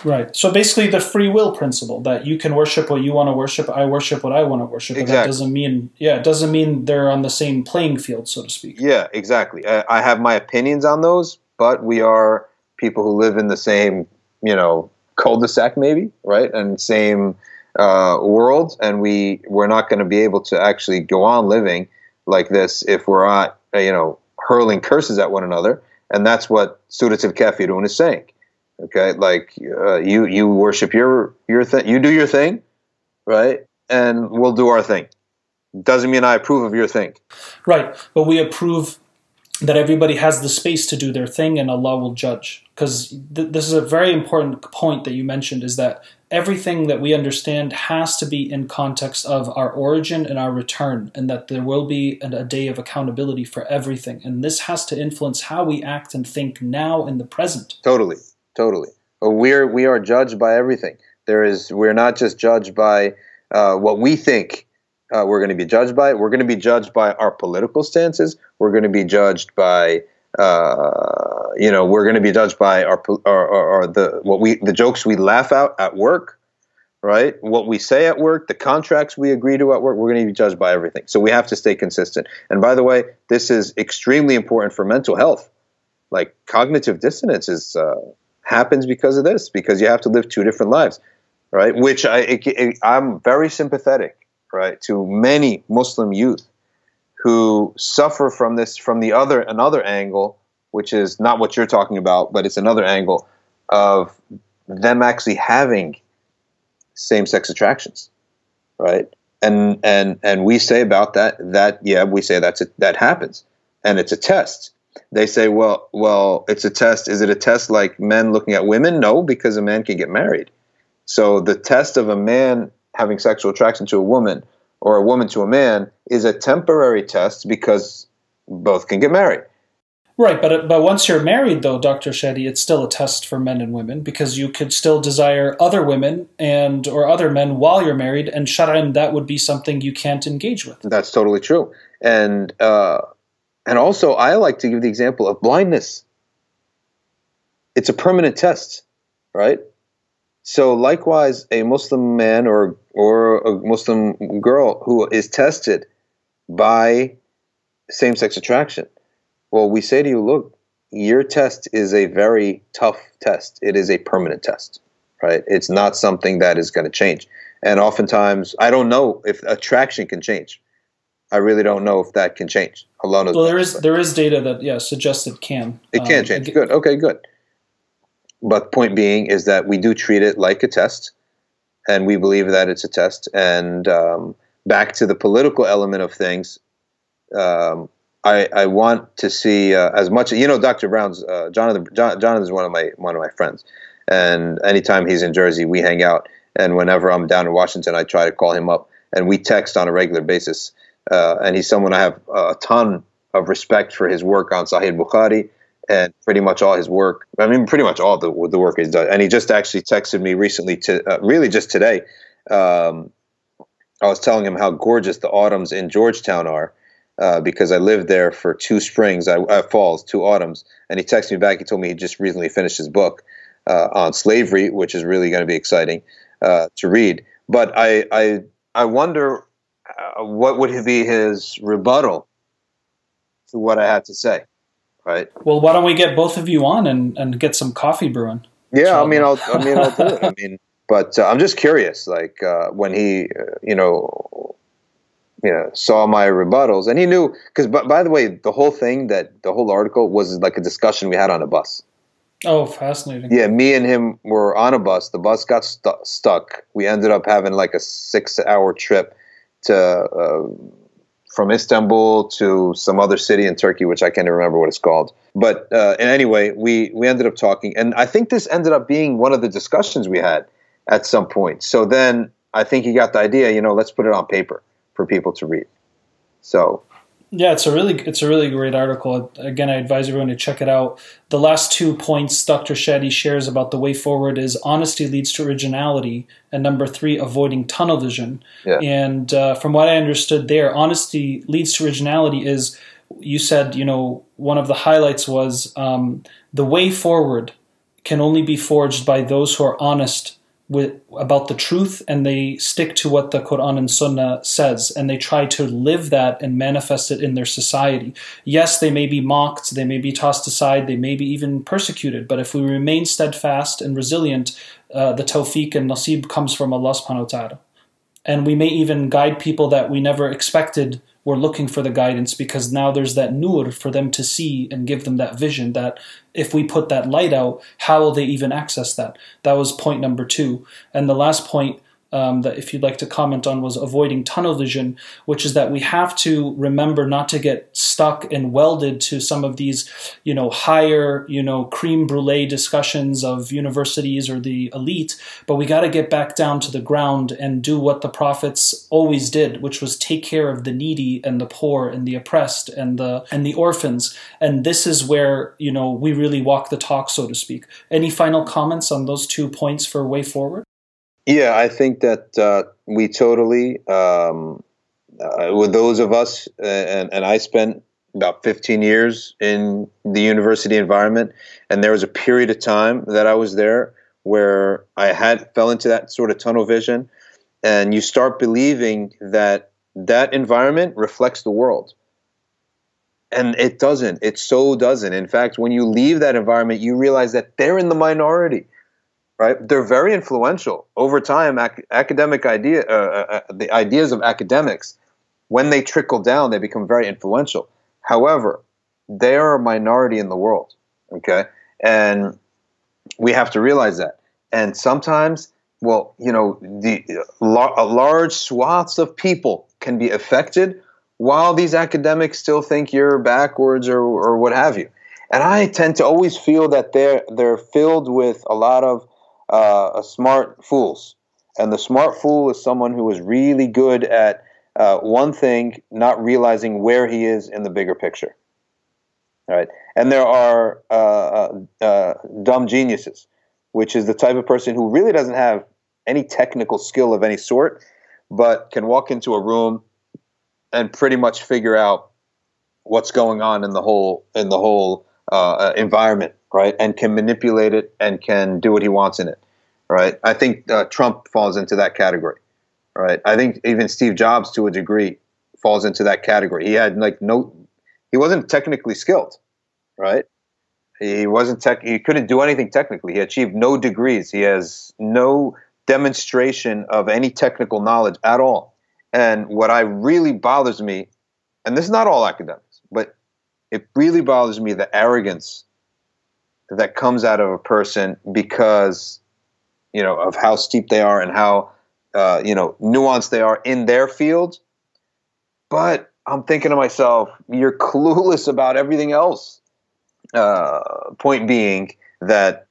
Right. So basically, the free will principle that you can worship what you want to worship. I worship what I want to worship. Exactly. But that doesn't mean, yeah, it doesn't mean they're on the same playing field, so to speak. Yeah, exactly. I, I have my opinions on those. But we are people who live in the same, you know, cul-de-sac maybe, right? And same uh, world. And we, we're not going to be able to actually go on living like this if we're not, you know, hurling curses at one another. And that's what Surat al-Kafirun is saying, okay? Like, uh, you you worship your, your thing, you do your thing, right? And we'll do our thing. Doesn't mean I approve of your thing. Right, but we approve that everybody has the space to do their thing and Allah will judge. Because th- this is a very important point that you mentioned, is that everything that we understand has to be in context of our origin and our return, and that there will be an, a day of accountability for everything. And this has to influence how we act and think now in the present. Totally, totally. We're, we are judged by everything. There is, we're not just judged by uh, what we think Uh, we're going to be judged by it. We're going to be judged by our political stances. We're going to be judged by, uh, you know, we're going to be judged by our, our, our, our the what we the jokes we laugh out at work, right? What we say at work, the contracts we agree to at work. We're going to be judged by everything. So we have to stay consistent. And by the way, this is extremely important for mental health. Like cognitive dissonance is uh, happens because of this, because you have to live two different lives, right? Which I it, it, I'm very sympathetic. Right, to many Muslim youth who suffer from this from the other another angle, which is not what you're talking about, but it's another angle of them actually having same-sex attractions, right? And and and we say about that that yeah, we say that's a, that happens, and it's a test. They say, well, well, it's a test. Is it a test like men looking at women? No, because a man can get married. So the test of a man having sexual attraction to a woman or a woman to a man is a temporary test because both can get married. Right, but but once you're married, though, Doctor Shadi, it's still a test for men and women because you could still desire other women and or other men while you're married, and shar'an, that would be something you can't engage with. That's totally true. And uh, and also, I like to give the example of blindness. It's a permanent test, right? So likewise, a Muslim man or or a Muslim girl who is tested by same-sex attraction, well, we say to you, look, your test is a very tough test. It is a permanent test, right? It's not something that is going to change. And oftentimes, I don't know if attraction can change. I really don't know if that can change. Allah knows. Well, there is, there is data that, yeah, suggests it can. It can um, change. It, good. Okay, good. But point being is that we do treat it like a test, and we believe that it's a test. And um, back to the political element of things, um, I, I want to see uh, as much, you know, Doctor Brown's, uh, Jonathan, John, Jonathan's one of my, one of my friends. And anytime he's in Jersey, we hang out. And whenever I'm down in Washington, I try to call him up and we text on a regular basis. Uh, and he's someone I have a ton of respect for his work on Sahih Bukhari and pretty much all his work. I mean, pretty much all the, the work he's done. And he just actually texted me recently to uh, really just today. Um, I was telling him how gorgeous the autumns in Georgetown are. Uh, because I lived there for two springs, I, uh, falls, two autumns, and he texted me back. He told me he just recently finished his book uh, on slavery, which is really going to be exciting uh, to read. But I, I, I wonder uh, what would be his rebuttal to what I had to say, right? Well, why don't we get both of you on and, and get some coffee brewing? Yeah, I mean, I'll, I mean, I'll do it. I mean, but uh, I'm just curious, like uh, when he, uh, you know. You know, saw my rebuttals, and he knew because. But by, by the way, the whole thing that the whole article was like a discussion we had on a bus. Oh, fascinating! Yeah, me and him were on a bus. The bus got stu- stuck. We ended up having like a six-hour trip to uh, from Istanbul to some other city in Turkey, which I can't even remember what it's called. But uh, and anyway, we we ended up talking, and I think this ended up being one of the discussions we had at some point. So then I think he got the idea. You know, let's put it on paper for people to read. So yeah, it's a really it's a really great article. Again, I advise everyone to check it out. The last two points Doctor Shadi shares about the way forward is honesty leads to originality, and number three, avoiding tunnel vision. Yeah. And uh, from what I understood there, honesty leads to originality is, you said, you know, one of the highlights was um, the way forward can only be forged by those who are honest with, about the truth, and they stick to what the Quran and Sunnah says, and they try to live that and manifest it in their society. Yes, they may be mocked, they may be tossed aside, they may be even persecuted, but if we remain steadfast and resilient, uh, the tawfiq and nasib comes from Allah subhanahu wa ta'ala. And we may even guide people that we never expected were looking for the guidance, because now there's that nur for them to see and give them that vision that if we put that light out, how will they even access that? That was point number two. And the last point um, that if you'd like to comment on was avoiding tunnel vision, which is that we have to remember not to get stuck and welded to some of these, you know, higher, you know, creme brulee discussions of universities or the elite, but we got to get back down to the ground and do what the prophets always did, which was take care of the needy and the poor and the oppressed and the, and the orphans. And this is where, you know, we really walk the talk, so to speak. Any final comments on those two points for way forward? Yeah, I think that uh, we totally, um, uh, with those of us, uh, and, and I spent about fifteen years in the university environment, and there was a period of time that I was there where I had fell into that sort of tunnel vision, and you start believing that that environment reflects the world. And it doesn't. It so doesn't. In fact, when you leave that environment, you realize that they're in the minority. Right, they're very influential over time. Ac- academic idea, uh, uh, the ideas of academics, when they trickle down, they become very influential. However, they are a minority in the world. Okay, and we have to realize that. And sometimes, well, you know, the uh, la- large swaths of people can be affected while these academics still think you're backwards or, or what have you. And I tend to always feel that they're, they're filled with a lot of uh, smart fools. And the smart fool is someone who is really good at uh, one thing, not realizing where he is in the bigger picture. All right. And there are uh, uh, dumb geniuses, which is the type of person who really doesn't have any technical skill of any sort, but can walk into a room and pretty much figure out what's going on in the whole in the whole uh, environment, right? And can manipulate it and can do what he wants in it, right? I think uh, Trump falls into that category, right? I think even Steve Jobs, to a degree, falls into that category. He had like no, he wasn't technically skilled, right? He wasn't tech. He couldn't do anything technically. He achieved no degrees. He has no demonstration of any technical knowledge at all. And what I really bothers me, and this is not all academics, but it really bothers me the arrogance that comes out of a person because, you know, of how steep they are and how, uh, you know, nuanced they are in their field. But I'm thinking to myself, you're clueless about everything else. Uh, point being that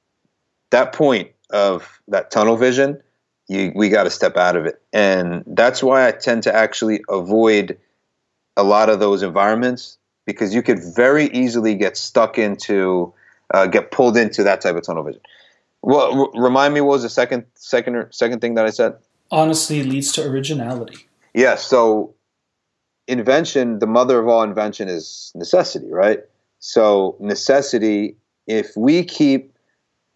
that point of that tunnel vision, you, we got to step out of it. And that's why I tend to actually avoid a lot of those environments, because you could very easily get stuck into, uh, get pulled into that type of tunnel vision. Well, r- remind me, what was the second, second, second thing that I said? Honesty leads to originality. Yeah. So invention, the mother of all invention is necessity, right? So necessity, if we keep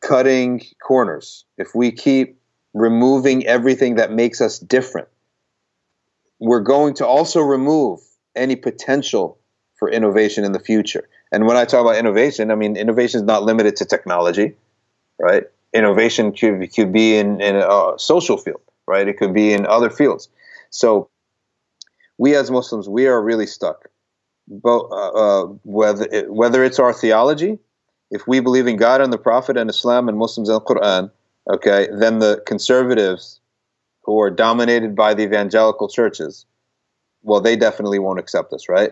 cutting corners, if we keep removing everything that makes us different, we're going to also remove any potential for innovation in the future. And when I talk about innovation, I mean, innovation is not limited to technology, right? Innovation could, could be in, in a social field, right? It could be in other fields. So we as Muslims, we are really stuck. But, uh, whether it, whether it's our theology, if we believe in God and the Prophet and Islam and Muslims and Quran, okay, then the conservatives who are dominated by the evangelical churches, well, they definitely won't accept us, right?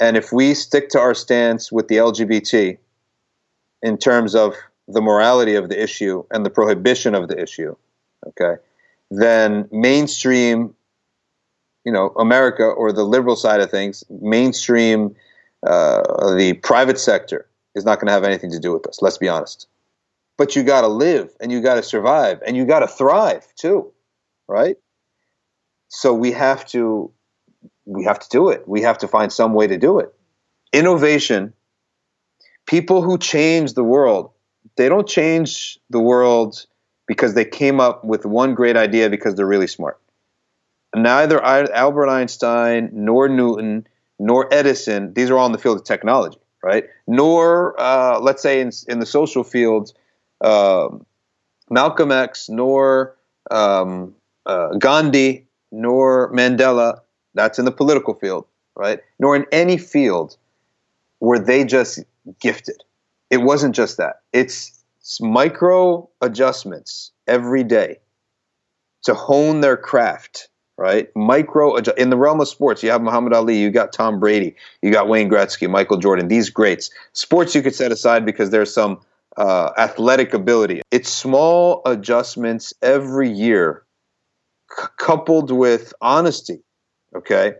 And if we stick to our stance with the L G B T in terms of the morality of the issue and the prohibition of the issue, okay, then mainstream, you know, America or the liberal side of things, mainstream, uh, the private sector is not going to have anything to do with us. Let's be honest. But you got to live and you got to survive and you got to thrive too, right? So we have to, we have to do it. We have to find some way to do it. Innovation, people who change the world, they don't change the world because they came up with one great idea because they're really smart. Neither Albert Einstein, nor Newton, nor Edison, these are all in the field of technology, right? Nor, uh, let's say, in, in the social field, uh, Malcolm X, nor um, uh, Gandhi, nor Mandela, that's in the political field, right? Nor in any field were they just gifted. It wasn't just that. It's, it's micro adjustments every day to hone their craft. Right, micro in the realm of sports, you have Muhammad Ali, you got Tom Brady, you got Wayne Gretzky, Michael Jordan. These greats. Sports you could set aside because there's some uh, athletic ability. It's small adjustments every year, c- coupled with honesty. Okay,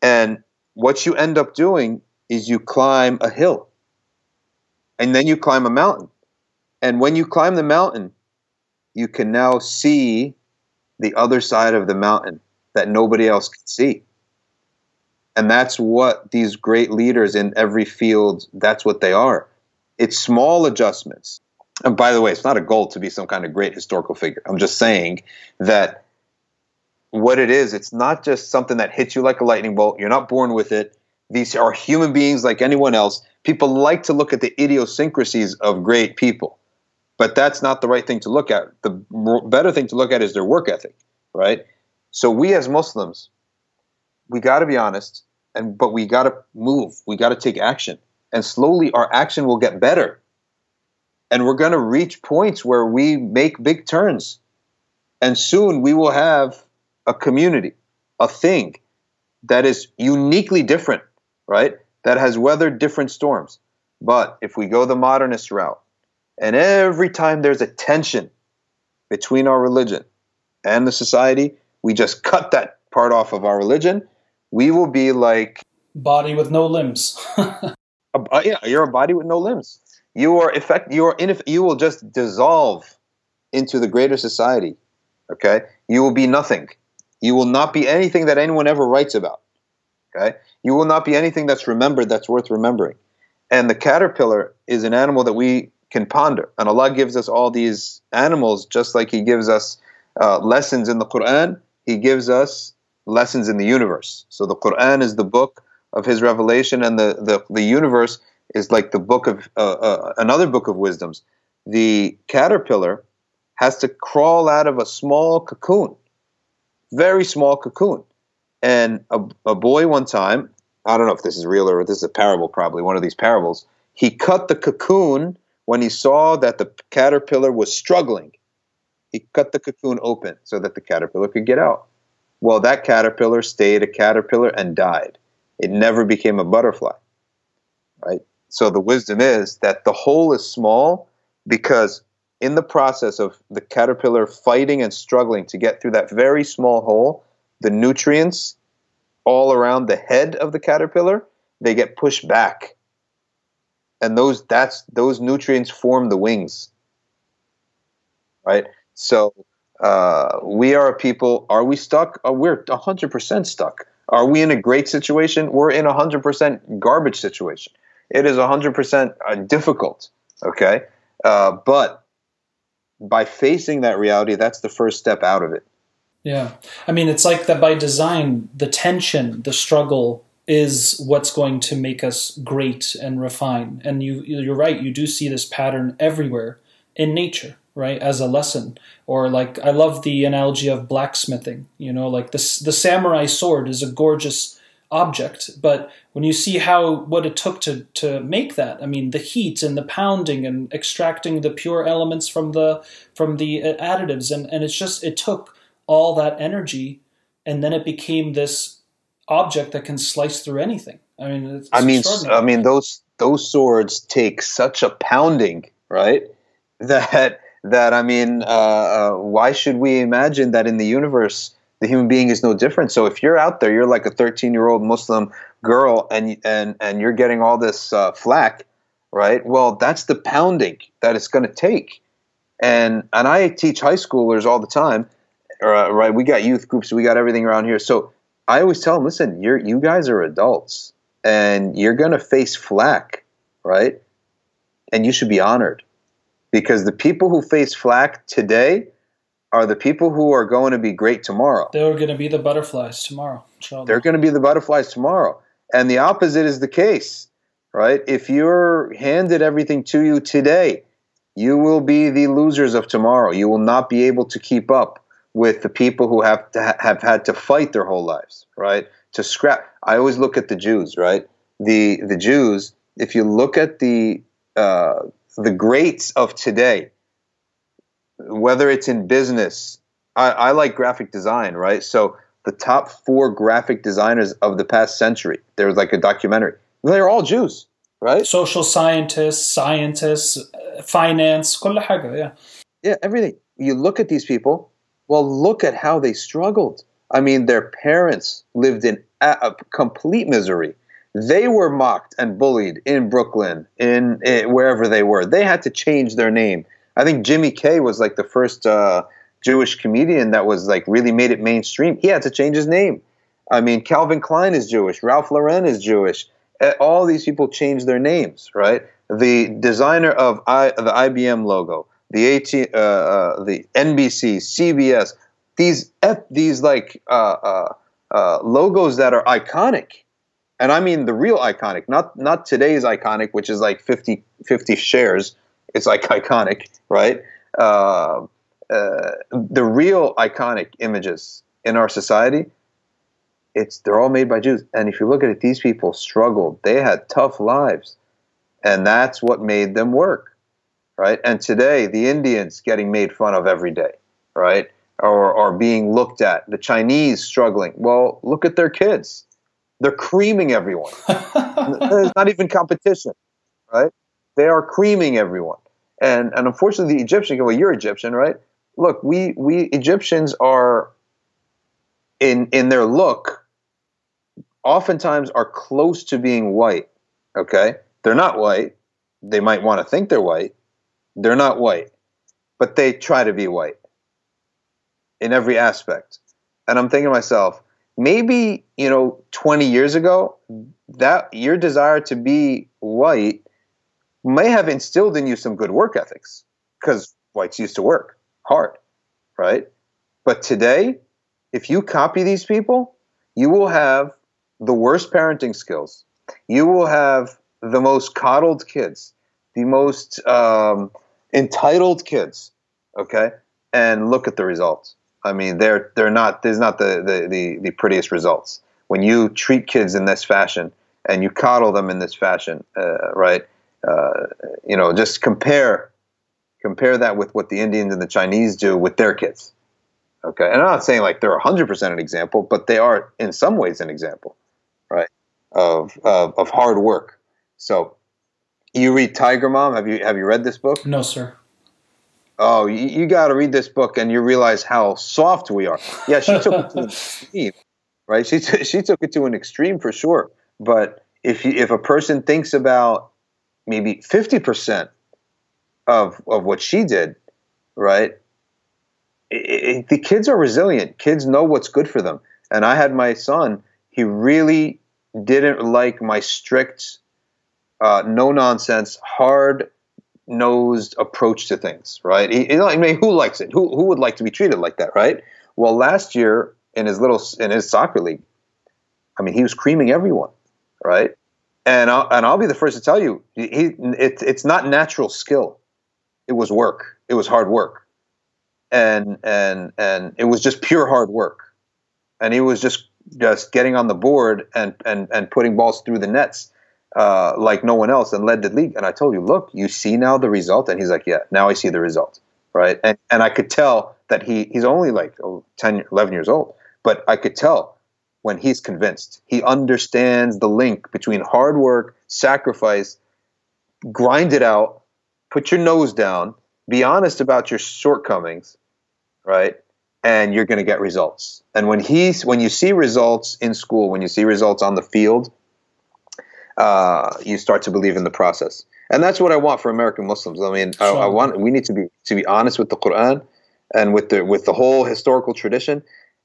and what you end up doing is you climb a hill, and then you climb a mountain, and when you climb the mountain, you can now see the other side of the mountain that nobody else can see. And that's what these great leaders in every field, that's what they are. It's small adjustments. And by the way, it's not a goal to be some kind of great historical figure. I'm just saying that what it is, it's not just something that hits you like a lightning bolt. You're not born with it. These are human beings like anyone else. People like to look at the idiosyncrasies of great people. But that's not the right thing to look at. The better thing to look at is their work ethic, right? So we as Muslims, we got to be honest, and but we got to move. We got to take action. And slowly our action will get better. And we're going to reach points where we make big turns. And soon we will have a community, a thing that is uniquely different, right? That has weathered different storms. But if we go the modernist route, and every time there's a tension between our religion and the society, we just cut that part off of our religion, we will be like... Body with no limbs. a, uh, yeah, you're a body with no limbs. You are effect. You are in. You will just dissolve into the greater society, okay? You will be nothing. You will not be anything that anyone ever writes about, okay? You will not be anything that's remembered that's worth remembering. And the caterpillar is an animal that we can ponder. And Allah gives us all these animals just like He gives us uh, lessons in the Quran. He gives us lessons in the universe. So the Quran is the book of His revelation, and the, the, the universe is like the book of uh, uh, another book of wisdoms. The caterpillar has to crawl out of a small cocoon, very small cocoon. And a, a boy one time, I don't know if this is real or this is a parable, probably one of these parables, he cut the cocoon when he saw that the caterpillar was struggling. He cut the cocoon open so that the caterpillar could get out. Well, that caterpillar stayed a caterpillar and died. It never became a butterfly, right? So the wisdom is that the whole is small, because in the process of the caterpillar fighting and struggling to get through that very small hole, the nutrients all around the head of the caterpillar, they get pushed back. And those that's those nutrients form the wings, right? So uh, we are a people, are we stuck? Oh, we're one hundred percent stuck. Are we in a great situation? We're in a one hundred percent garbage situation. It is one hundred percent difficult, okay? Uh, but by facing that reality, that's the first step out of it. Yeah. I mean, it's like that by design, the tension, the struggle is what's going to make us great and refine. And you, you're right, you do see this pattern everywhere in nature, right, as a lesson. Or like, I love the analogy of blacksmithing, you know, like this, the samurai sword is a gorgeous object, but when you see how, what it took to, to make that, I mean, the heat and the pounding and extracting the pure elements from the, from the additives. And, and it's just, it took all that energy and then it became this object that can slice through anything. I mean, it's, it's I mean, I mean, those, those swords take such a pounding, right? That, that, I mean, uh, uh, why should we imagine that in the universe, the human being is no different? So if you're out there, you're like a thirteen-year-old Muslim girl, and and and you're getting all this uh, flack, right? Well, that's the pounding that it's going to take. And and I teach high schoolers all the time, uh, right? We got youth groups, we got everything around here. So I always tell them, listen, you're you guys are adults, and you're going to face flack, right? And you should be honored, because the people who face flack today are the people who are going to be great tomorrow. They're going to be the butterflies tomorrow. Inshallah. They're going to be the butterflies tomorrow. And the opposite is the case, right? If you're handed everything to you today, you will be the losers of tomorrow. You will not be able to keep up with the people who have to ha- have had to fight their whole lives, right? To scrap. I always look at the Jews, right? The the Jews, if you look at the uh, the greats of today, whether it's in business, I, I like graphic design, right? So the top four graphic designers of the past century, there was like a documentary. They're all Jews, right? Social scientists, scientists, finance, yeah. Yeah, everything. You look at these people, well, look at how they struggled. I mean, their parents lived in a complete misery. They were mocked and bullied in Brooklyn, in, in wherever they were. They had to change their name. I think Jimmy Kay was like the first uh, Jewish comedian that was like really made it mainstream. He had to change his name. I mean, Calvin Klein is Jewish. Ralph Lauren is Jewish. All these people changed their names, right? The designer of I, the I B M logo, the AT, uh, uh, the N B C, C B S, these these like uh, uh, uh, logos that are iconic. And I mean the real iconic, not not today's iconic, which is like fifty, fifty shares. It's like iconic, right? Uh, uh, the real iconic images in our society, it's they're all made by Jews. And if you look at it, these people struggled. They had tough lives. And that's what made them work, right? And today, the Indians getting made fun of every day, right? Or, or being looked at. The Chinese struggling. Well, look at their kids. They're creaming everyone. It's not even competition, right? They are creaming everyone. And and unfortunately, the Egyptian, well, you're Egyptian, right? Look, we, we Egyptians are, in in their look, oftentimes are close to being white, okay? They're not white. They might want to think they're white. They're not white. But they try to be white in every aspect. And I'm thinking to myself, maybe, you know, twenty years ago, that your desire to be white may have instilled in you some good work ethics, because whites used to work hard, right? But today, if you copy these people, you will have the worst parenting skills. You will have the most coddled kids, the most um, entitled kids, okay? And look at the results. I mean, they're they're not there's not the, the, the, the prettiest results. When you treat kids in this fashion and you coddle them in this fashion, uh, right? Uh, you know, just compare compare that with what the Indians and the Chinese do with their kids. Okay, and I'm not saying like they're one hundred percent an example, but they are in some ways an example, right? Of of, of hard work. So, you read Tiger Mom? Have you have you read this book? No, sir. Oh, you, you got to read this book, and you realize how soft we are. Yeah, she took it to an extreme, right? She t- she took it to an extreme for sure. But if you, if a person thinks about maybe fifty percent of of what she did, right? It, it, the kids are resilient. Kids know what's good for them. And I had my son. He really didn't like my strict, uh, no nonsense, hard. nosed approach to things, right? He, he, I mean, who likes it? Who who would like to be treated like that, right? Well, last year in his little in his soccer league, I mean, he was creaming everyone, right? And I'll, and I'll be the first to tell you, he it's it's not natural skill. It was work. It was hard work, and and and it was just pure hard work. And he was just just getting on the board and and and putting balls through the nets. Uh, like no one else, and led the league. And I told you, look, you see now the result? And he's like, yeah, now I see the result, right? And and I could tell that he he's only like ten, eleven years old, but I could tell when he's convinced. He understands the link between hard work, sacrifice, grind it out, put your nose down, be honest about your shortcomings, right? And you're going to get results. And when he's when you see results in school, when you see results on the field, Uh, you start to believe in the process, and that's what I want for American Muslims. I mean, I, I want we need to be to be honest with the Quran and with the with the whole historical tradition.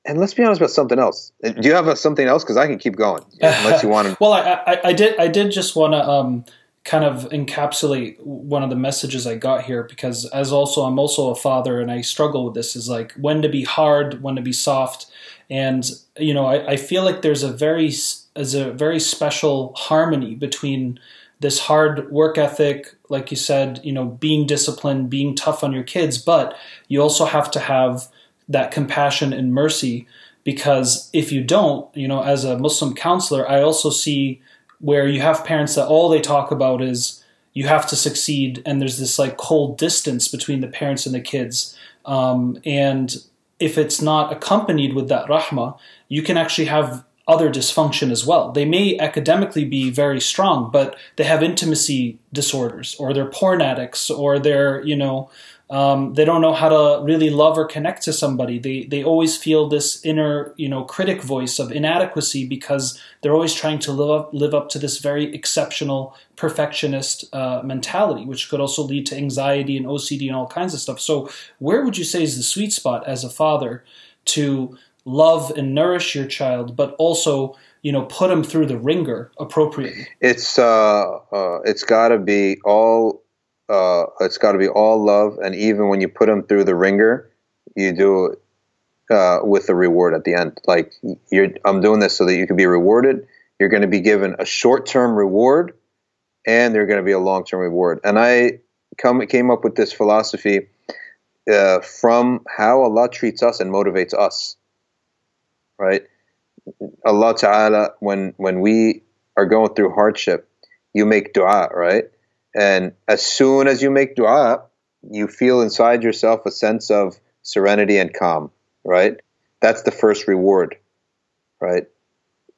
And let's be honest about something else. Do you have a, something else? Because I can keep going unless you want to. Well, I, I, I did I did just want to um, kind of encapsulate one of the messages I got here, because as also I'm also a father, and I struggle with this, is like when to be hard, when to be soft, and you know I, I feel like there's a very as a very special harmony between this hard work ethic, like you said, you know, being disciplined, being tough on your kids, but you also have to have that compassion and mercy, because if you don't, you know, as a Muslim counselor, I also see where you have parents that all they talk about is you have to succeed, and there's this like cold distance between the parents and the kids. Um, and if it's not accompanied with that rahmah, you can actually have other dysfunction as well. They may academically be very strong, but they have intimacy disorders, or they're porn addicts, or they're, you know, um, they don't know how to really love or connect to somebody. They they always feel this inner, you know, critic voice of inadequacy, because they're always trying to live up, live up to this very exceptional perfectionist uh, mentality, which could also lead to anxiety and O C D and all kinds of stuff. So where would you say is the sweet spot as a father to love and nourish your child, but also, you know, put them through the ringer appropriately? It's uh, uh, it's got to be all uh, it's got to be all love, and even when you put them through the ringer, you do it uh, with a reward at the end. Like you're, I'm doing this so that you can be rewarded. You're going to be given a short-term reward, and there's going to be a long-term reward. And I come came up with this philosophy uh, from how Allah treats us and motivates us. Right, Allah Ta'ala, when when we are going through hardship, you make dua, right? And as soon as you make dua, you feel inside yourself a sense of serenity and calm, right? That's the first reward, right?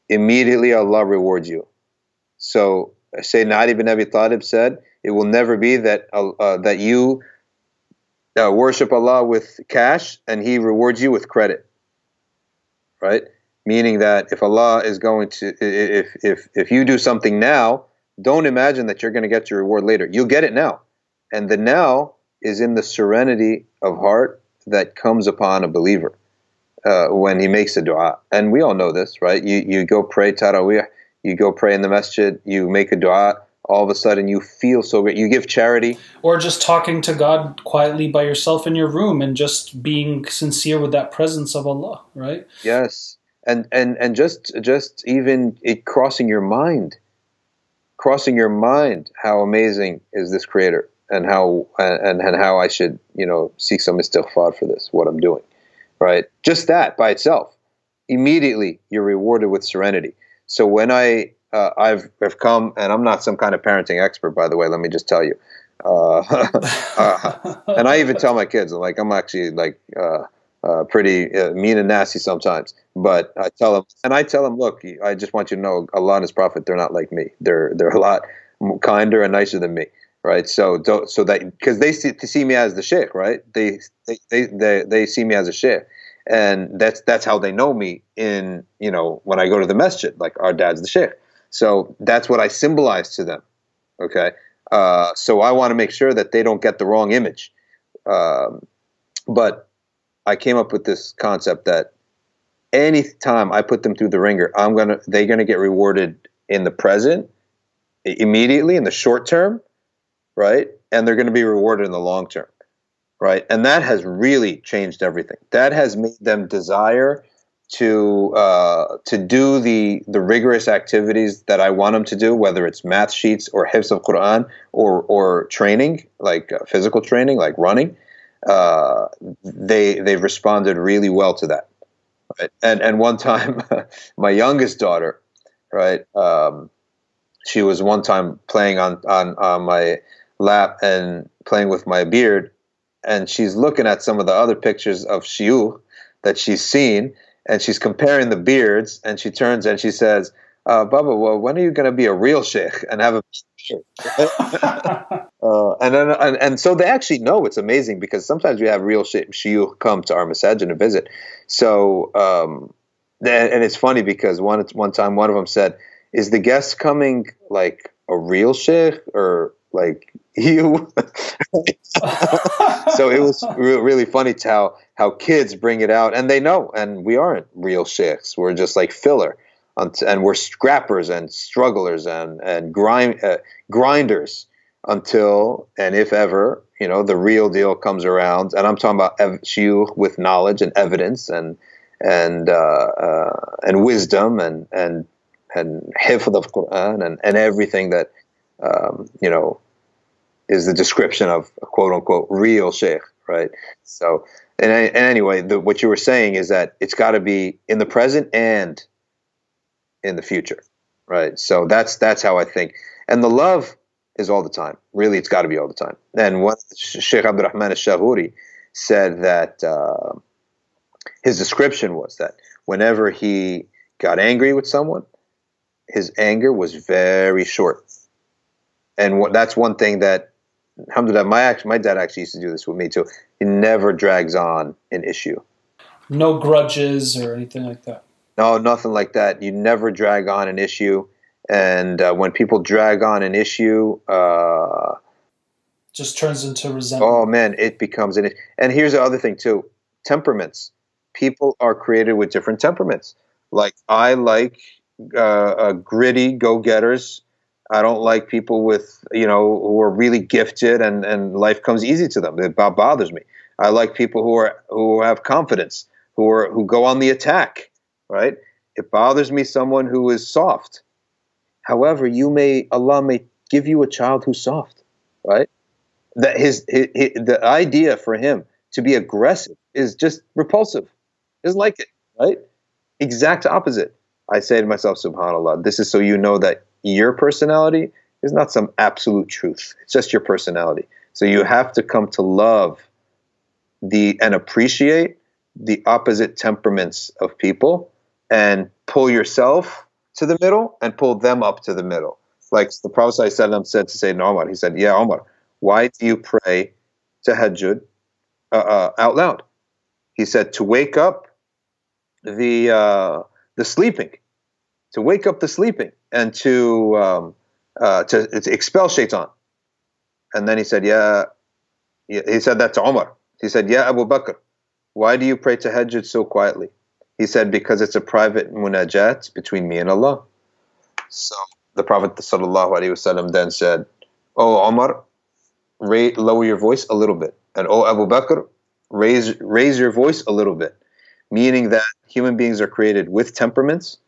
immediately Allah rewards you. So Sayyidina Ali ibn Abi Talib said, it will never be that uh, that you uh, worship Allah with cash and He rewards you with credit, right? Meaning that if Allah is going to, if if if you do something now, don't imagine that you're going to get your reward later. You'll get it now. And the now is in the serenity of heart that comes upon a believer uh, when he makes a dua. And we all know this, right? You, you go pray Taraweeh, you go pray in the masjid, you make a dua, all of a sudden you feel so great. You give charity. Or just talking to God quietly by yourself in your room and just being sincere with that presence of Allah, right? Yes. And and, and just, just even it crossing your mind. Crossing your mind, how amazing is this Creator, and how and, and how I should, you know, seek some istighfar for this, what I'm doing, right? Just that by itself, immediately you're rewarded with serenity. So when I uh, I've I've come, and I'm not some kind of parenting expert, by the way. Let me just tell you, uh, uh, and I even tell my kids, I'm like I'm actually like uh, uh, pretty uh, mean and nasty sometimes. But I tell them, and I tell them, look, I just want you to know Allah and His Prophet, they're not like me. They're they're a lot kinder and nicer than me, right? So don't, so that because they see, they see me as the sheikh, right? They they they they see me as a sheikh, and that's that's how they know me. In you know when I go to the masjid, like our dad's the sheikh, so that's what I symbolize to them. Okay, uh, so I want to make sure that they don't get the wrong image. Um, but I came up with this concept that any time I put them through the ringer, I'm gonna they're gonna get rewarded in the present, immediately in the short term, right? And they're gonna be rewarded in the long term, right? And that has really changed everything. That has made them desire to uh, to do the the rigorous activities that I want them to do, whether it's math sheets or hifz of Quran or or training, like uh, physical training, like running. Uh, they they've responded really well to that. Right. And and one time, my youngest daughter, right, um, she was one time playing on, on, on my lap and playing with my beard, and she's looking at some of the other pictures of shiur that she's seen, and she's comparing the beards, and she turns and she says, uh, Baba, well, when are you going to be a real sheikh and have a shiur? uh, and, and and so they actually know. It's amazing because sometimes we have real shiur come to our masajid and visit. So, um, and it's funny because one one time one of them said, "Is the guest coming like a real sheikh or like you?" So it was re- really funny to how how kids bring it out, and they know. And we aren't real sheikhs; we're just like filler, and we're scrappers and strugglers and and grind uh, grinders until and if ever. You know, the real deal comes around, and I'm talking about shiur with knowledge and evidence and and uh, uh, and wisdom and and and hifz of Quran and and everything that um, you know is the description of a quote unquote real sheikh, right? So and, I, and anyway, the, what you were saying is that it's got to be in the present and in the future, right? So that's that's how I think, and the love is all the time. Really, it's got to be all the time. And what Sheikh Abdurrahman al-Shahuri said that uh, his description was that whenever he got angry with someone, his anger was very short. And what, that's one thing that, alhamdulillah, my, my dad actually used to do this with me too. He never drags on an issue. No grudges or anything like that? No, nothing like that. You never drag on an issue. And uh, when people drag on an issue, uh, just turns into resentment. Oh man, it becomes an issue. And here's the other thing too: temperaments. People are created with different temperaments. Like I like uh, uh, gritty go-getters. I don't like people with you know who are really gifted and, and life comes easy to them. It bothers me. I like people who are who have confidence, who are who go on the attack. Right? It bothers me someone who is soft. However, you may Allah may give you a child who's soft, right? That his, his, his the idea for him to be aggressive is just repulsive. Isn't like it, right? Exact opposite. I say to myself, subhanallah, this is so you know that your personality is not some absolute truth. It's just your personality. So you have to come to love the and appreciate the opposite temperaments of people and pull yourself to the middle and pull them up to the middle. Like the Prophet ﷺ said to Sayyidina Umar, he said, "Yeah, Umar, why do you pray tahajjud uh, uh, out loud?" He said, to wake up the uh, the sleeping, to wake up the sleeping, and to um, uh, to, to expel shaitan. And then he said, "Yeah," he said that to Umar. He said, "Yeah, Abu Bakr, why do you pray tahajjud so quietly?" He said, "Because it's a private munajat between me and Allah." So the Prophet ﷺ then said, "Oh Umar, rate, lower your voice a little bit, and oh Abu Bakr, raise raise your voice a little bit," meaning that human beings are created with temperaments,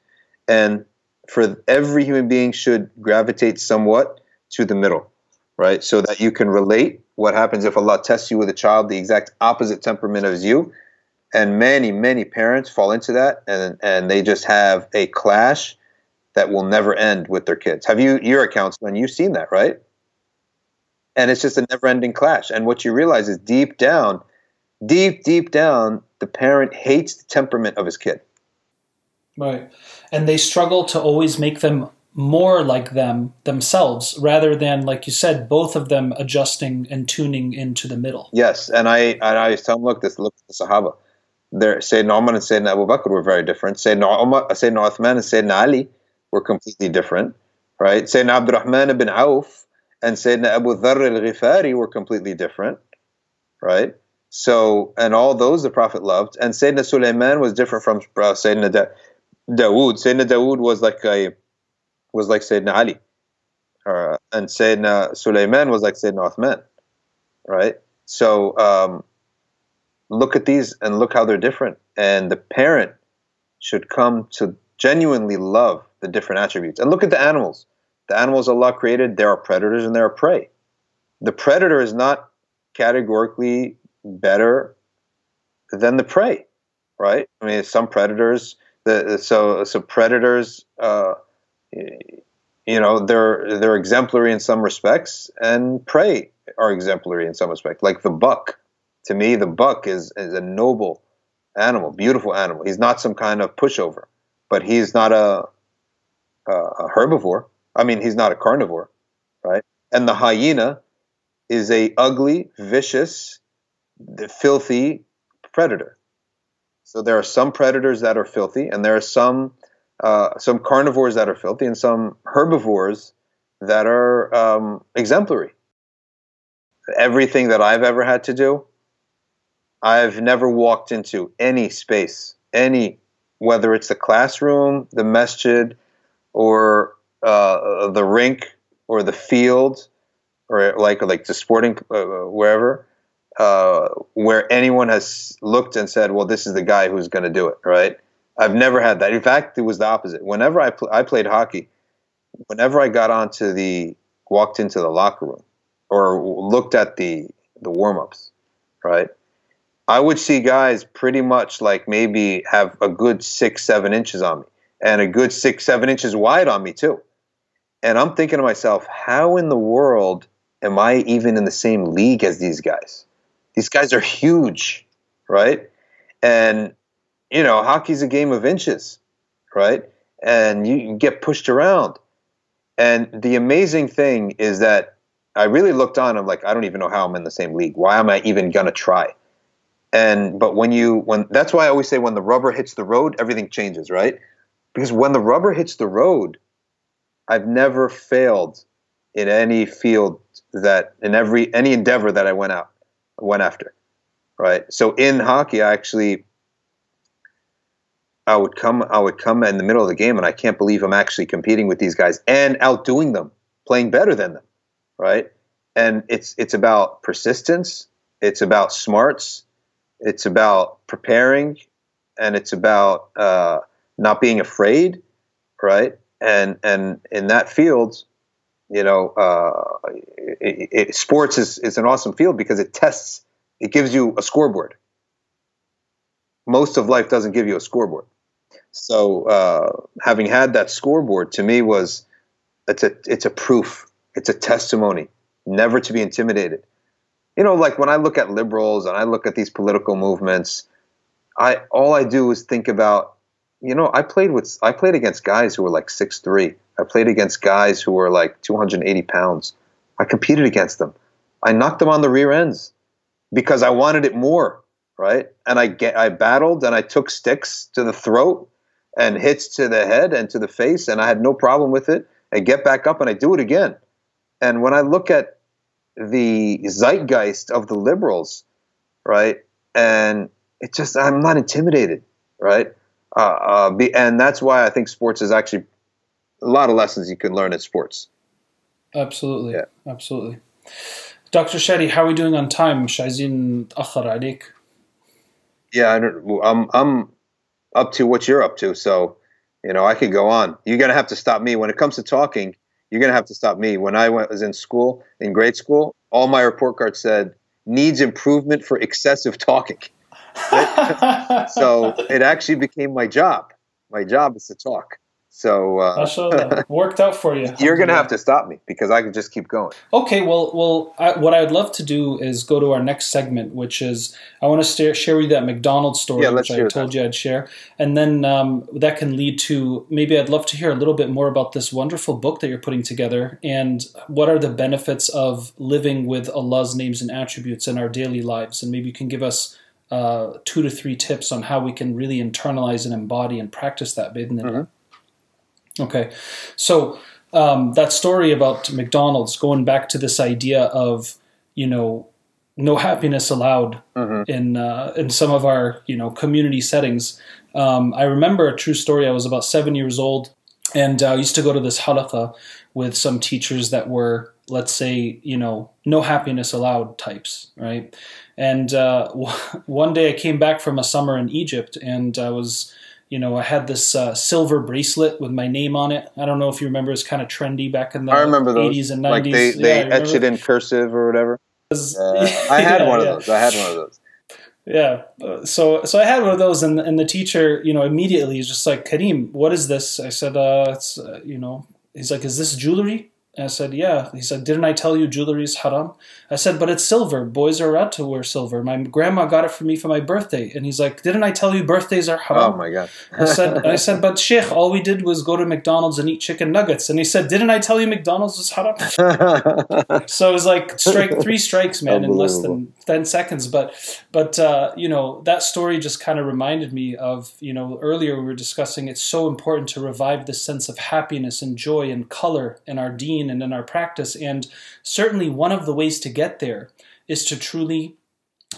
and for every human being should gravitate somewhat to the middle, right? So that you can relate. What happens if Allah tests you with a child the exact opposite temperament as you? And many, many parents fall into that, and and they just have a clash that will never end with their kids. Have you? You're a counselor, and you've seen that, right? And it's just a never-ending clash. And what you realize is deep down, deep, deep down, the parent hates the temperament of his kid. Right. And they struggle to always make them more like them themselves, rather than, like you said, both of them adjusting and tuning into the middle. Yes. And I and I tell them, look, this, look at the Sahaba. There, Sayyidina Umar and Sayyidina Abu Bakr were very different. Sayyidina Umar, Sayyidina Uthman and Sayyidina Ali were completely different, right? Sayyidina Abdurrahman ibn Auf and Sayyidina Abu Dharr al-Ghifari were completely different, right? So, and all those the Prophet loved. And Sayyidina Sulaiman was different from uh, Sayyidina da- Dawood. Sayyidina Dawood was like a, was like Sayyidina Ali. Uh, and Sayyidina Sulaiman was like Sayyidina Uthman, right? So, um, look at these and look how they're different. And the parent should come to genuinely love the different attributes. And look at the animals. The animals Allah created, there are predators and there are prey. The predator is not categorically better than the prey, right? I mean, some predators, the, so so predators, uh, you know, they're they're exemplary in some respects, and prey are exemplary in some respects, like the buck. To me, the buck is, is a noble animal, beautiful animal. He's not some kind of pushover, but he's not a, a herbivore. I mean, he's not a carnivore, right? And the hyena is a ugly, vicious, filthy predator. So there are some predators that are filthy, and there are some uh, some carnivores that are filthy, and some herbivores that are um, exemplary. Everything that I've ever had to do, I've never walked into any space, any, whether it's the classroom, the masjid, or uh, the rink, or the field, or like like the sporting, uh, wherever, uh, where anyone has looked and said, well, this is the guy who's going to do it, right? I've never had that. In fact, it was the opposite. Whenever I, pl- I played hockey, whenever I got onto the, walked into the locker room, or looked at the, the warm-ups, right? I would see guys pretty much like maybe have a good six, seven inches on me and a good six, seven inches wide on me too. And I'm thinking to myself, how in the world am I even in the same league as these guys? These guys are huge, right? And, you know, hockey's a game of inches, right? And you, you get pushed around. And the amazing thing is that I really looked on, I'm like, I don't even know how I'm in the same league. Why am I even going to try? And but when you when that's why I always say when the rubber hits the road, everything changes, right? Because when the rubber hits the road, I've never failed in any field that in every any endeavor that I went out went after, right? So in hockey, I actually I would come I would come in the middle of the game, and I can't believe I'm actually competing with these guys and outdoing them, playing better than them, right? And it's it's about persistence, it's about smarts. It's about preparing, and it's about uh, not being afraid, right? And and in that field, you know, uh, it, it, sports is, is an awesome field because it tests. It gives you a scoreboard. Most of life doesn't give you a scoreboard. So uh, having had that scoreboard, to me was it's a it's a proof. It's a testimony, never to be intimidated. You know, like when I look at liberals and I look at these political movements, I all I do is think about you know, I played with, I played against guys who were like six three. I played against guys who were like two hundred eighty pounds. I competed against them. I knocked them on the rear ends because I wanted it more, right? And I get, I battled and I took sticks to the throat and hits to the head and to the face, and I had no problem with it. I get back up and I do it again. And when I look at the zeitgeist of the liberals, right, and it just, I'm not intimidated, right? Uh, uh, be, and that's why I think sports is actually a lot of lessons you can learn in sports. Absolutely, yeah. Absolutely. Doctor Shadi, how are we doing on time? Shazin Akhar Adik. Yeah, I don't, I'm, I'm up to what you're up to, so you know I could go on. You're gonna have to stop me when it comes to talking. You're gonna have to stop me. When I went, was in school, in grade school, all my report cards said needs improvement for excessive talking. Right? So it actually became my job. My job is to talk. So uh, worked out for you. You're gonna have to stop me because I can just keep going. Okay. Well, well, I, what I'd love to do is go to our next segment, which is I want to share with you that McDonald's story, yeah, which I told that. you I'd share, and then um, that can lead to maybe I'd love to hear a little bit more about this wonderful book that you're putting together, and what are the benefits of living with Allah's names and attributes in our daily lives, and maybe you can give us uh, two to three tips on how we can really internalize and embody and practice that. Mm-hmm. Okay, so um, that story about McDonald's, going back to this idea of, you know, no happiness allowed mm-hmm. in uh, in some of our, you know, community settings. Um, I remember a true story. I was about seven years old, and I uh, used to go to this halakha with some teachers that were, let's say, you know, no happiness allowed types, right? And uh, one day I came back from a summer in Egypt, and I was... You know, I had this uh, silver bracelet with my name on it. I don't know if you remember. It's kind of trendy back in the I remember those. eighties and nineties. Like they, they yeah, etched it in cursive or whatever. Was, uh, I had yeah, one of yeah. those. I had one of those. Yeah. Uh, so so I had one of those, and, and the teacher, you know, immediately is just like, Kareem, what is this? I said, uh, it's, uh, you know, he's like, is this jewelry? And I said, yeah. He said, didn't I tell you jewelry is haram? I said, but it's silver. Boys are allowed to wear silver. My grandma got it for me for my birthday. And he's like, didn't I tell you birthdays are haram? Oh, my God. I said, I said, but Sheikh, all we did was go to McDonald's and eat chicken nuggets. And he said, didn't I tell you McDonald's was haram? So it was like strike three strikes, man, in less than ten seconds. But, but uh, you know, that story just kind of reminded me of, you know, earlier we were discussing it's so important to revive this sense of happiness and joy and color in our deen and in our practice. And certainly one of the ways to get there is to truly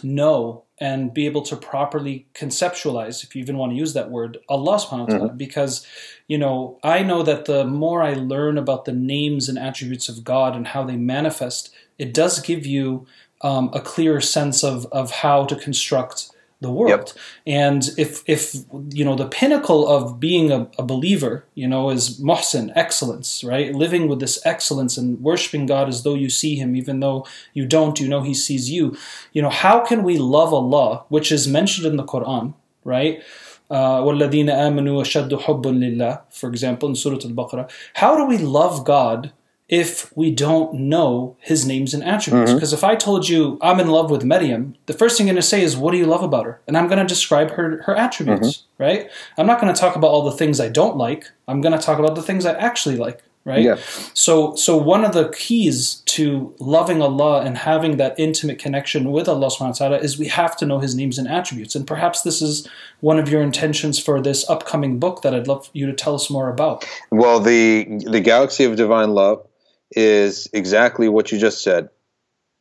know and be able to properly conceptualize, if you even want to use that word, Allah subhanahu wa ta'ala. Mm-hmm. Because, you know, I know that the more I learn about the names and attributes of God and how they manifest, it does give you um, a clearer sense of, of how to construct the world. Yep. And if, if, you know, the pinnacle of being a, a believer, you know, is muhsin, excellence, right? Living with this excellence and worshiping God as though you see him, even though you don't, you know, he sees you. You know, how can we love Allah, which is mentioned in the Quran, right? Uh, وَالَّذِينَ آمَنُوا أَشَدُّ حُبٌّ لِلَّهِ, for example, in Surah Al-Baqarah. How do we love God if we don't know his names and attributes? Because mm-hmm. if I told you I'm in love with Maryam, the first thing you're going to say is, what do you love about her? And I'm going to describe her her attributes, mm-hmm. right? I'm not going to talk about all the things I don't like. I'm going to talk about the things I actually like, right? Yeah. So, so one of the keys to loving Allah and having that intimate connection with Allah subhanahu wa ta'ala is we have to know his names and attributes. And perhaps this is one of your intentions for this upcoming book that I'd love you to tell us more about. Well, the the Galaxy of Divine Love is exactly what you just said.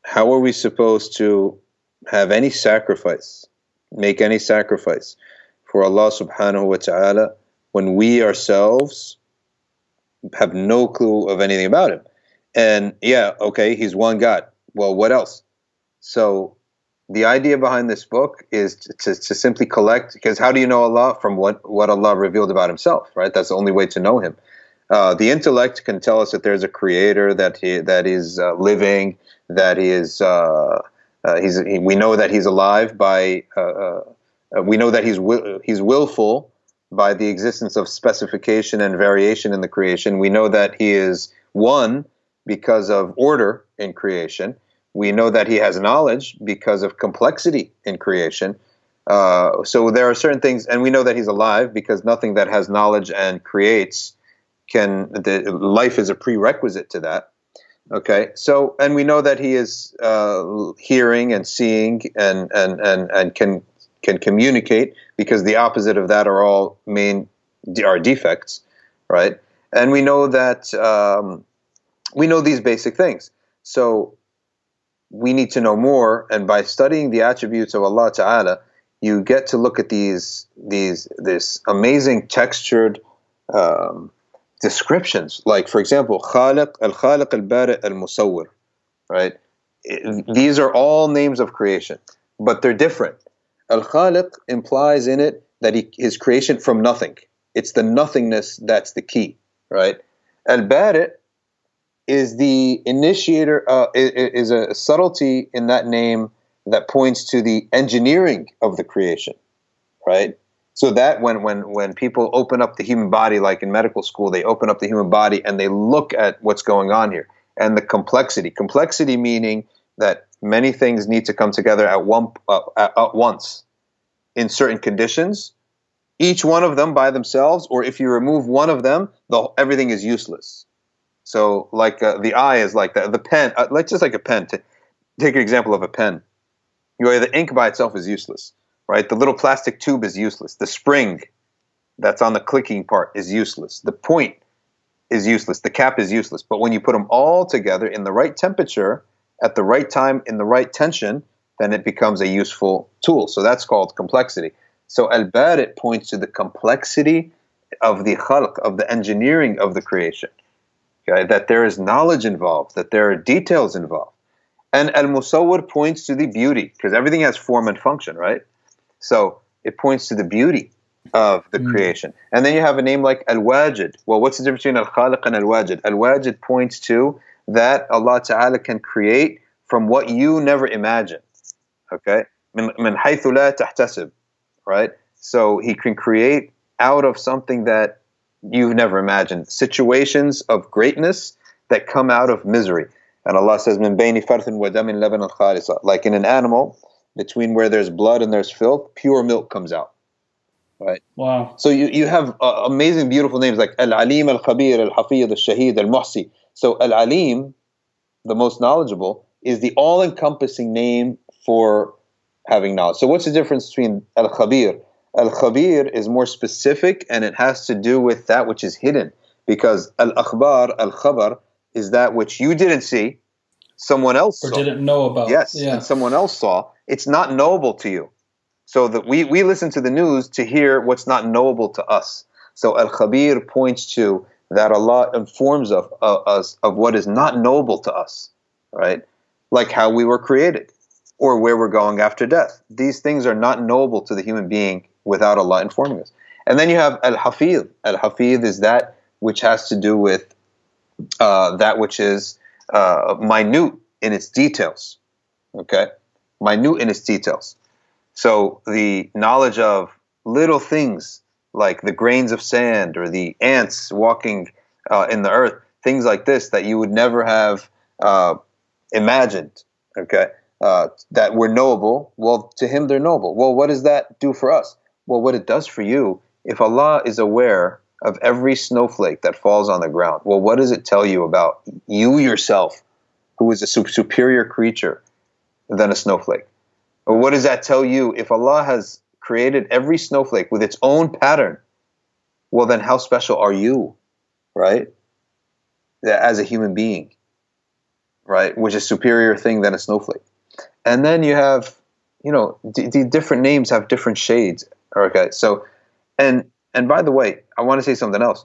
How are we supposed to have any sacrifice, make any sacrifice for Allah subhanahu wa ta'ala when we ourselves have no clue of anything about him? And yeah, okay, he's one God. Well, what else? So the idea behind this book is to, to, to simply collect, because how do you know Allah? From what, what Allah revealed about himself, right? That's the only way to know him. Uh, the intellect can tell us that there's a creator, that he that is uh, living, that he is. Uh, uh, he's. He, we know that he's alive by. Uh, uh, we know that he's wi- he's willful by the existence of specification and variation in the creation. We know that he is one because of order in creation. We know that he has knowledge because of complexity in creation. Uh, so there are certain things, and we know that he's alive because nothing that has knowledge and creates can, the, life is a prerequisite to that. Okay, so, and we know that he is uh, hearing and seeing and, and, and, and can can communicate, because the opposite of that are all main, are defects, right? And we know that, um, we know these basic things. So we need to know more, and by studying the attributes of Allah Ta'ala, you get to look at these, these, this amazing textured um, descriptions. Like, for example, Khaliq, Al-Khaliq, Al-Bari', Al-Musawwir, right? These are all names of creation, but they're different. Al-Khaliq implies in it that he, his creation from nothing. It's the nothingness that's the key, right? Al-Bari' is the initiator, uh, is a subtlety in that name that points to the engineering of the creation, right? So that when, when, when people open up the human body, like in medical school, they open up the human body and they look at what's going on here and the complexity. Complexity meaning that many things need to come together at one uh, at, at once in certain conditions, each one of them by themselves, or if you remove one of them, the, everything is useless. So like uh, the eye is like that. The pen, uh, like just like a pen. T- take an example of a pen. You know, the ink by itself is useless, right? The little plastic tube is useless. The spring that's on the clicking part is useless. The point is useless. The cap is useless. But when you put them all together in the right temperature, at the right time, in the right tension, then it becomes a useful tool. So that's called complexity. So Al-Bari' points to the complexity of the khalq, of the engineering of the creation. Okay, that there is knowledge involved, that there are details involved. And Al-Musawwir points to the beauty, because everything has form and function, right? So it points to the beauty of the mm. creation. And then you have a name like Al-Wajid. Well, what's the difference between Al-Khaliq and Al-Wajid? Al-Wajid points to that Allah Ta'ala can create from what you never imagined. Okay? Min haythu la tahtasib. Right? So he can create out of something that you've never imagined, situations of greatness that come out of misery. And Allah says, "Min bayni farthin wa damin labanan khalisa." Like in an animal, between where there's blood and there's filth, pure milk comes out. Right? Wow. So you, you have uh, amazing, beautiful names like Al-Alim, Al-Khabir, Al-Hafid, Al-Shaheed, Al-Muhsi. So Al-Alim, the most knowledgeable, is the all-encompassing name for having knowledge. So what's the difference between Al-Khabir? Al-Khabir is more specific, and it has to do with that which is hidden. Because Al-Akhbar, Al-Khabar, is that which you didn't see, someone else or saw. Or didn't know about. Yes, yeah. And someone else saw. It's not knowable to you. So that we, we listen to the news to hear what's not knowable to us. So Al-Khabir points to that Allah informs of, of us of what is not knowable to us, right? Like how we were created or where we're going after death. These things are not knowable to the human being without Allah informing us. And then you have Al-Hafidh. Al-Hafidh is that which has to do with uh, that which is uh, minute in its details. Okay? Minute in its details. So the knowledge of little things like the grains of sand or the ants walking uh, in the earth, things like this that you would never have uh, imagined, okay, uh, that were knowable. Well, to him they're knowable. Well, what does that do for us? Well, what it does for you, if Allah is aware of every snowflake that falls on the ground, well, what does it tell you about you yourself, who is a superior creature than a snowflake? Or what does that tell you if Allah has created every snowflake with its own pattern? Well, then how special are you, right? As a human being, right? Which is a superior thing than a snowflake. And then you have, you know, the d- different names have different shades. Okay, so, and and by the way, I want to say something else.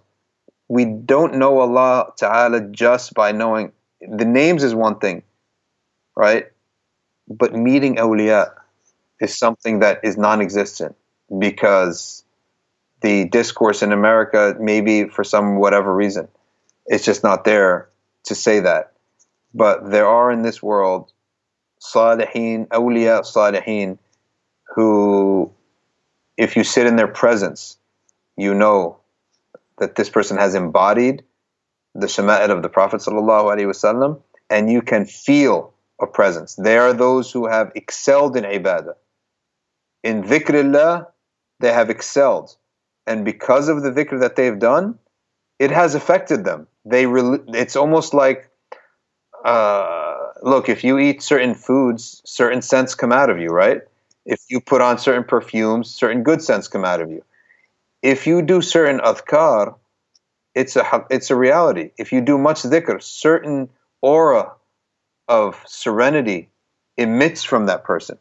We don't know Allah Ta'ala just by knowing. The names is one thing, right? But meeting awliya is something that is non-existent, because the discourse in America, maybe for some whatever reason, it's just not there to say that. But there are in this world salihin, awliya salihin, who, if you sit in their presence, you know that this person has embodied the shama'il of the Prophet sallallahu alaihi wasallam, and you can feel a presence. They are those who have excelled in ibadah. in dhikrillah, they have excelled. And because of the dhikr that they've done, it has affected them. They re- It's almost like, uh, look, if you eat certain foods, certain scents come out of you, right? If you put on certain perfumes, certain good scents come out of you. If you do certain adhkar, it's a, it's a reality. If you do much dhikr, certain aura of serenity emits from that person.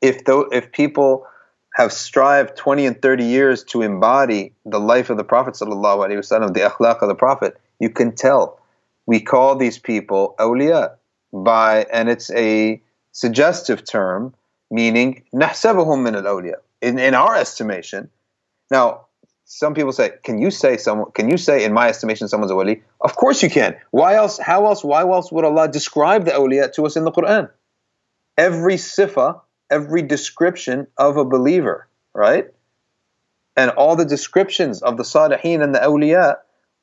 If though, if people have strived twenty and thirty years to embody the life of the Prophet sallallahu alaihi wasallam, the akhlaq of the Prophet, you can tell. We call these people awliya by, and it's a suggestive term, meaning nahsabuhum min al-awliya, in, in our estimation. Now, some people say, can you say someone, can you say in my estimation someone's a wali? Of course you can. Why else, how else, why else would Allah describe the awliya to us in the Quran? Every sifa, every description of a believer, right? And all the descriptions of the salihin and the awliya,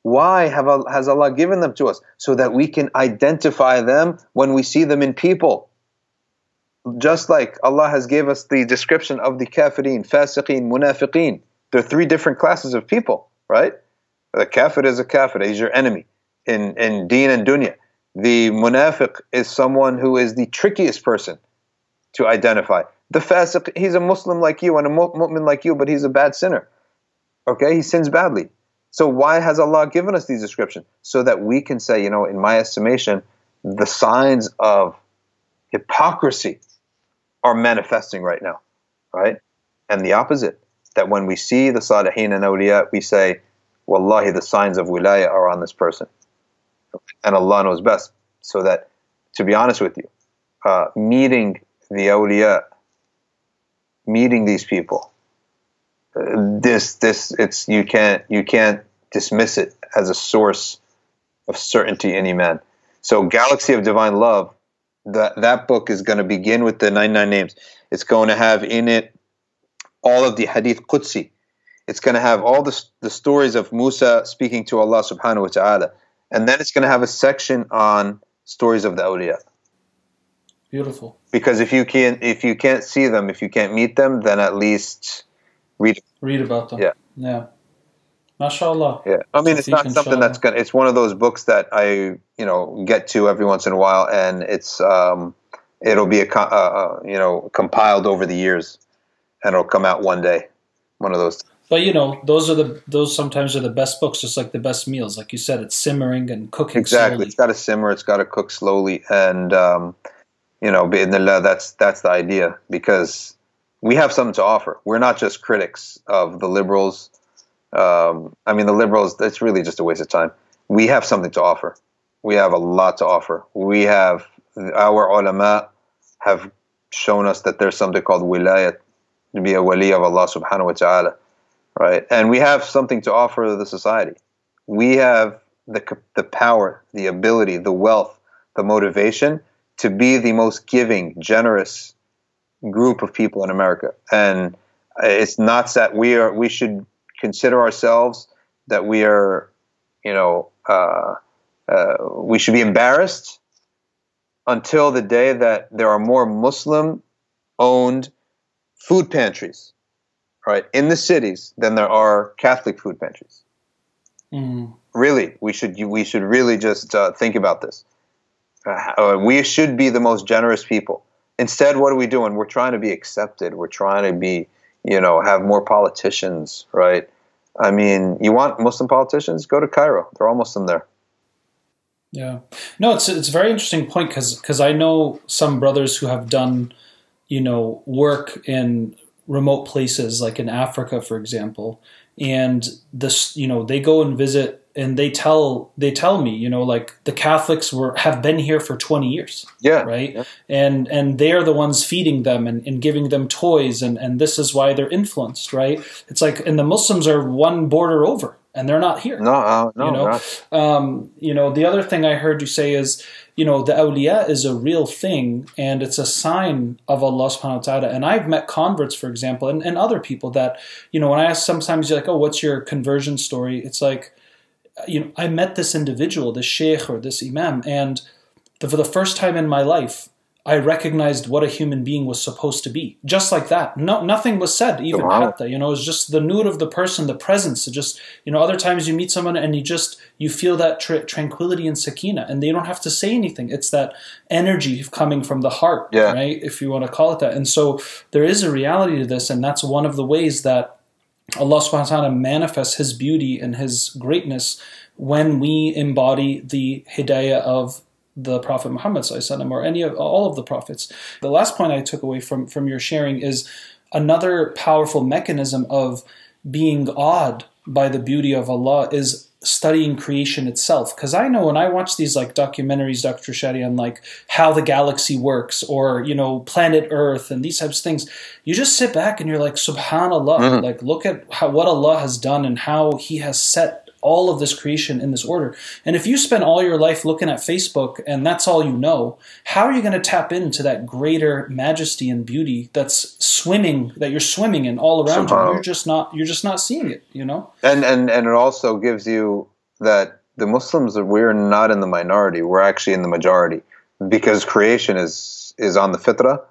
why have, has Allah given them to us? So that we can identify them when we see them in people. Just like Allah has gave us the description of the kafirin, fasiqeen, munafiqeen. There are three different classes of people, right? The kafir is a kafir, he's your enemy in, in deen and dunya. The munafiq is someone who is the trickiest person to identify. The fasiq, he's a Muslim like you and a mu'min like you, but he's a bad sinner. Okay, he sins badly. So why has Allah given us these descriptions? So that we can say, you know, in my estimation, the signs of hypocrisy are manifesting right now, right? And the opposite, that when we see the salihin and awliya, we say, wallahi, the signs of wilaya are on this person. And Allah knows best. So that, to be honest with you, uh, meeting the awliya, meeting these people, uh, this, this, it's, you can't, you can't dismiss it as a source of certainty in Iman. So Galaxy of Divine Love, That that book is going to begin with the ninety-nine names. It's going to have in it all of the hadith Qudsi. It's going to have all the, the stories of Musa speaking to Allah subhanahu wa ta'ala. And then it's going to have a section on stories of the awliya. Beautiful. Because if you, can, if you can't see them, if you can't meet them, then at least read Read about them. Yeah. Yeah. MashaAllah. Yeah. I mean, it's not something that's going to, it's one of those books that I, you know, get to every once in a while, and it's, um, it'll be, a, uh, you know, compiled over the years, and it'll come out one day, one of those. But, you know, those are the, those sometimes are the best books, just like the best meals. Like you said, it's simmering and cooking exactly. Slowly. It's got to simmer, it's got to cook slowly, and, um, you know, bi'idhnillah, that's, that's the idea, because we have something to offer. We're not just critics of the liberals. Um, I mean, the liberals, it's really just a waste of time. We have something to offer. We have a lot to offer. We have, our ulama have shown us that there's something called wilayat, to be a wali of Allah subhanahu wa ta'ala, right? And we have something to offer the society. We have the, the power, the ability, the wealth, the motivation to be the most giving, generous group of people in America. And it's not that we are, we should consider ourselves that we are, you know, uh, uh, we should be embarrassed until the day that there are more Muslim-owned food pantries, right, in the cities than there are Catholic food pantries. Mm. Really, we should we should really just uh, think about this. Uh, we should be the most generous people. Instead, what are we doing? We're trying to be accepted. We're trying to be, you know, have more politicians, right? I mean, you want Muslim politicians? Go to Cairo. They're all Muslim there. Yeah. No, it's it's a very interesting point, because because I know some brothers who have done, you know, work in remote places, like in Africa, for example, and this, you know, they go and visit, and they tell they tell me, you know, like the Catholics were have been here for twenty years, yeah, right, yeah. and and they're the ones feeding them and, and giving them toys, and, and this is why they're influenced, right? It's like, and the Muslims are one border over, and they're not here. No, uh, no, you know, no. Um, you know, the other thing I heard you say is, you know, the awliya is a real thing, and it's a sign of Allah subhanahu wa ta'ala. And I've met converts, for example, and, and other people that, you know, when I ask sometimes, you're like, oh, what's your conversion story? It's like, you know, I met this individual, this sheikh or this imam, and the, for the first time in my life, I recognized what a human being was supposed to be. Just like that. No, nothing was said, even hatta. You know, it's just the nur of the person, the presence. It just, you know, other times you meet someone and you just, you feel that tra- tranquility and sakina, and they don't have to say anything. It's that energy coming from the heart, yeah. right? If you want to call it that. And so there is a reality to this, and that's one of the ways that Allah subhanahu wa ta'ala manifests His beauty and His greatness when we embody the hidayah of the Prophet Muhammad sallallahu alaihi wasallam, or any of all of the prophets. The last point I took away from, from your sharing is another powerful mechanism of being awed by the beauty of Allah is studying creation itself. Because I know when I watch these like documentaries, Doctor Shadi, on like how the galaxy works, or, you know, planet Earth and these types of things, you just sit back and you're like, subhanallah, mm-hmm. like look at how, what Allah has done and how He has set all of this creation in this order. And if you spend all your life looking at Facebook and that's all you know, how are you going to tap into that greater majesty and beauty that's swimming, that you're swimming in all around you? You're just not, you're just not seeing it, you know? And, and, and it also gives you that the Muslims, we're not in the minority. We're actually in the majority, because creation is, is on the fitrah,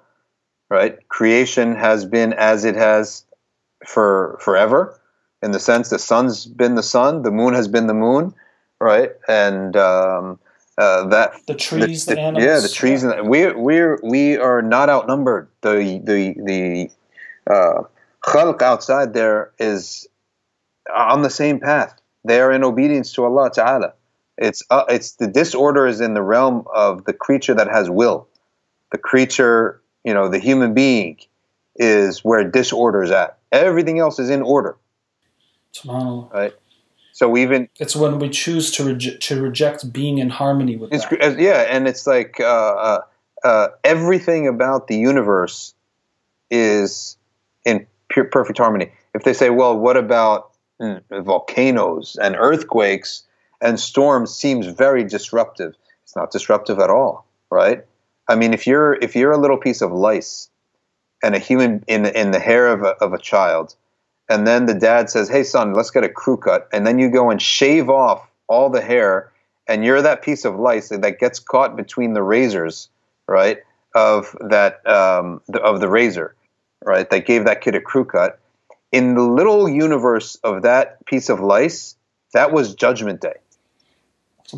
right? Creation has been as it has for forever. In the sense, the sun's been the sun, the moon has been the moon, right? And um, uh, that the trees, the, the, the animals, yeah, the trees, yeah. and we we we are not outnumbered. The the the uh, khalq outside there is on the same path. They are in obedience to Allah Ta'ala. It's uh, it's the disorder is in the realm of the creature that has will. The creature, you know, the human being, is where disorder is at. Everything else is in order. Right. So even it's when we choose to rege- to reject being in harmony with it's, that. Yeah, and it's like uh, uh, everything about the universe is in pure, perfect harmony. If they say, "Well, what about mm, volcanoes and earthquakes and storms?" seems very disruptive. It's not disruptive at all, right? I mean, if you're if you're a little piece of lice and a human in in the hair of a, of a child. And then the dad says, "Hey, son, let's get a crew cut." And then you go and shave off all the hair, and you're that piece of lice that gets caught between the razors, right, of that um, the, of the razor, right, that gave that kid a crew cut. In the little universe of that piece of lice, that was Judgment Day.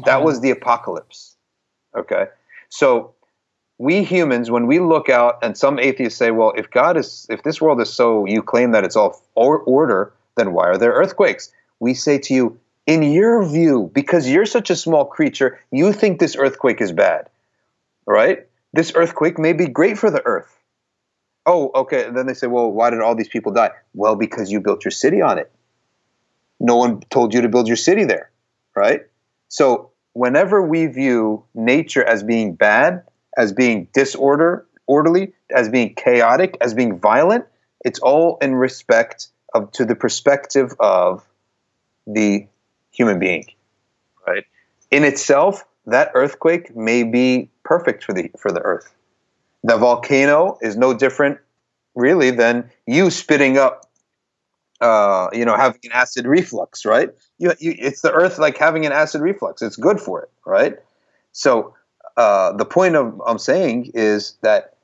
That was the apocalypse, okay? So we humans, when we look out, and some atheists say, "Well, if God is, if this world is so, you claim that it's all order, then why are there earthquakes?" We say to you, in your view, because you're such a small creature, you think this earthquake is bad, right? This earthquake may be great for the earth. Oh, okay. And then they say, "Well, why did all these people die?" Well, because you built your city on it. No one told you to build your city there, right? So whenever we view nature as being bad, as being disorder, orderly, as being chaotic, as being violent, it's all in respect of to the perspective of the human being, right? In itself, that earthquake may be perfect for the for the earth. The volcano is no different, really, than you spitting up, uh, you know, having an acid reflux, right? You, you, it's the earth like having an acid reflux. It's good for it, right? So. Uh, the point of I'm saying is that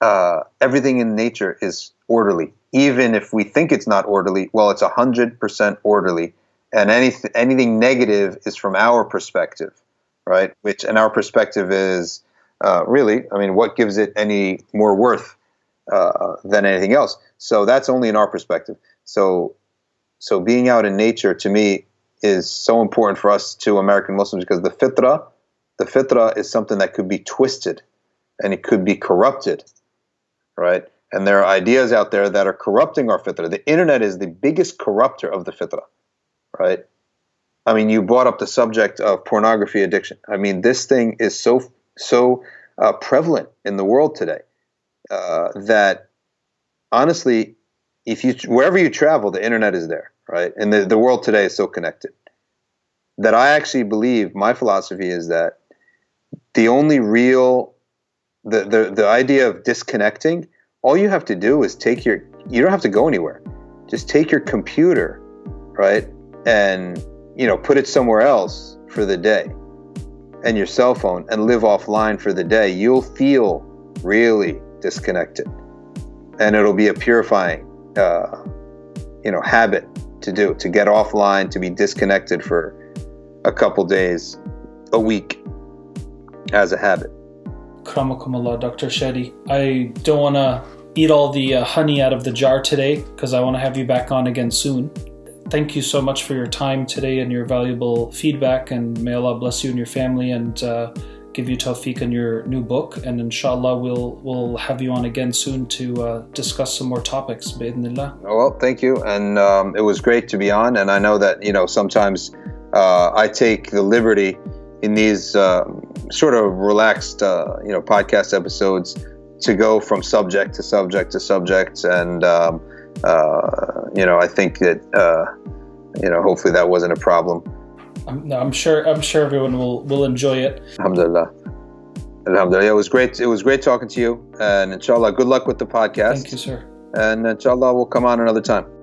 uh, everything in nature is orderly. Even if we think it's not orderly, well, it's one hundred percent orderly. And anyth- anything negative is from our perspective, right? Which, and our perspective is uh, really, I mean, what gives it any more worth uh, than anything else? So that's only in our perspective. So, so being out in nature, to me, is so important for us to American Muslims, because the fitrah, The fitrah is something that could be twisted and it could be corrupted, right? And there are ideas out there that are corrupting our fitrah. The internet is the biggest corrupter of the fitrah, right? I mean, you brought up the subject of pornography addiction. I mean, this thing is so so uh, prevalent in the world today uh, that honestly, if you wherever you travel, the internet is there, right? And the, the world today is so connected that I actually believe, my philosophy is that The only real, the, the the idea of disconnecting, all you have to do is take your, you don't have to go anywhere. Just take your computer, right? And, you know, put it somewhere else for the day, and your cell phone, and live offline for the day. You'll feel really disconnected. And it'll be a purifying, uh, you know, habit to do, to get offline, to be disconnected for a couple days, a week, as a habit. Karamakumullah, Doctor Shadi. I don't want to eat all the uh, honey out of the jar today, because I want to have you back on again soon. Thank you so much for your time today and your valuable feedback, and may Allah bless you and your family, and uh, give you tawfiq in your new book. And inshallah, we'll we'll have you on again soon to uh, discuss some more topics, bi'idhnillah. Well, thank you. And um, it was great to be on. And I know that, you know, sometimes uh, I take the liberty in these uh, sort of relaxed, uh, you know, podcast episodes to go from subject to subject to subject. And, um, uh, you know, I think that, uh, you know, hopefully that wasn't a problem. I'm, no, I'm sure. I'm sure everyone will, will enjoy it. Alhamdulillah, alhamdulillah. It was great. It was great talking to you, and inshallah, good luck with the podcast. Thank you, sir. And inshallah, we'll come on another time.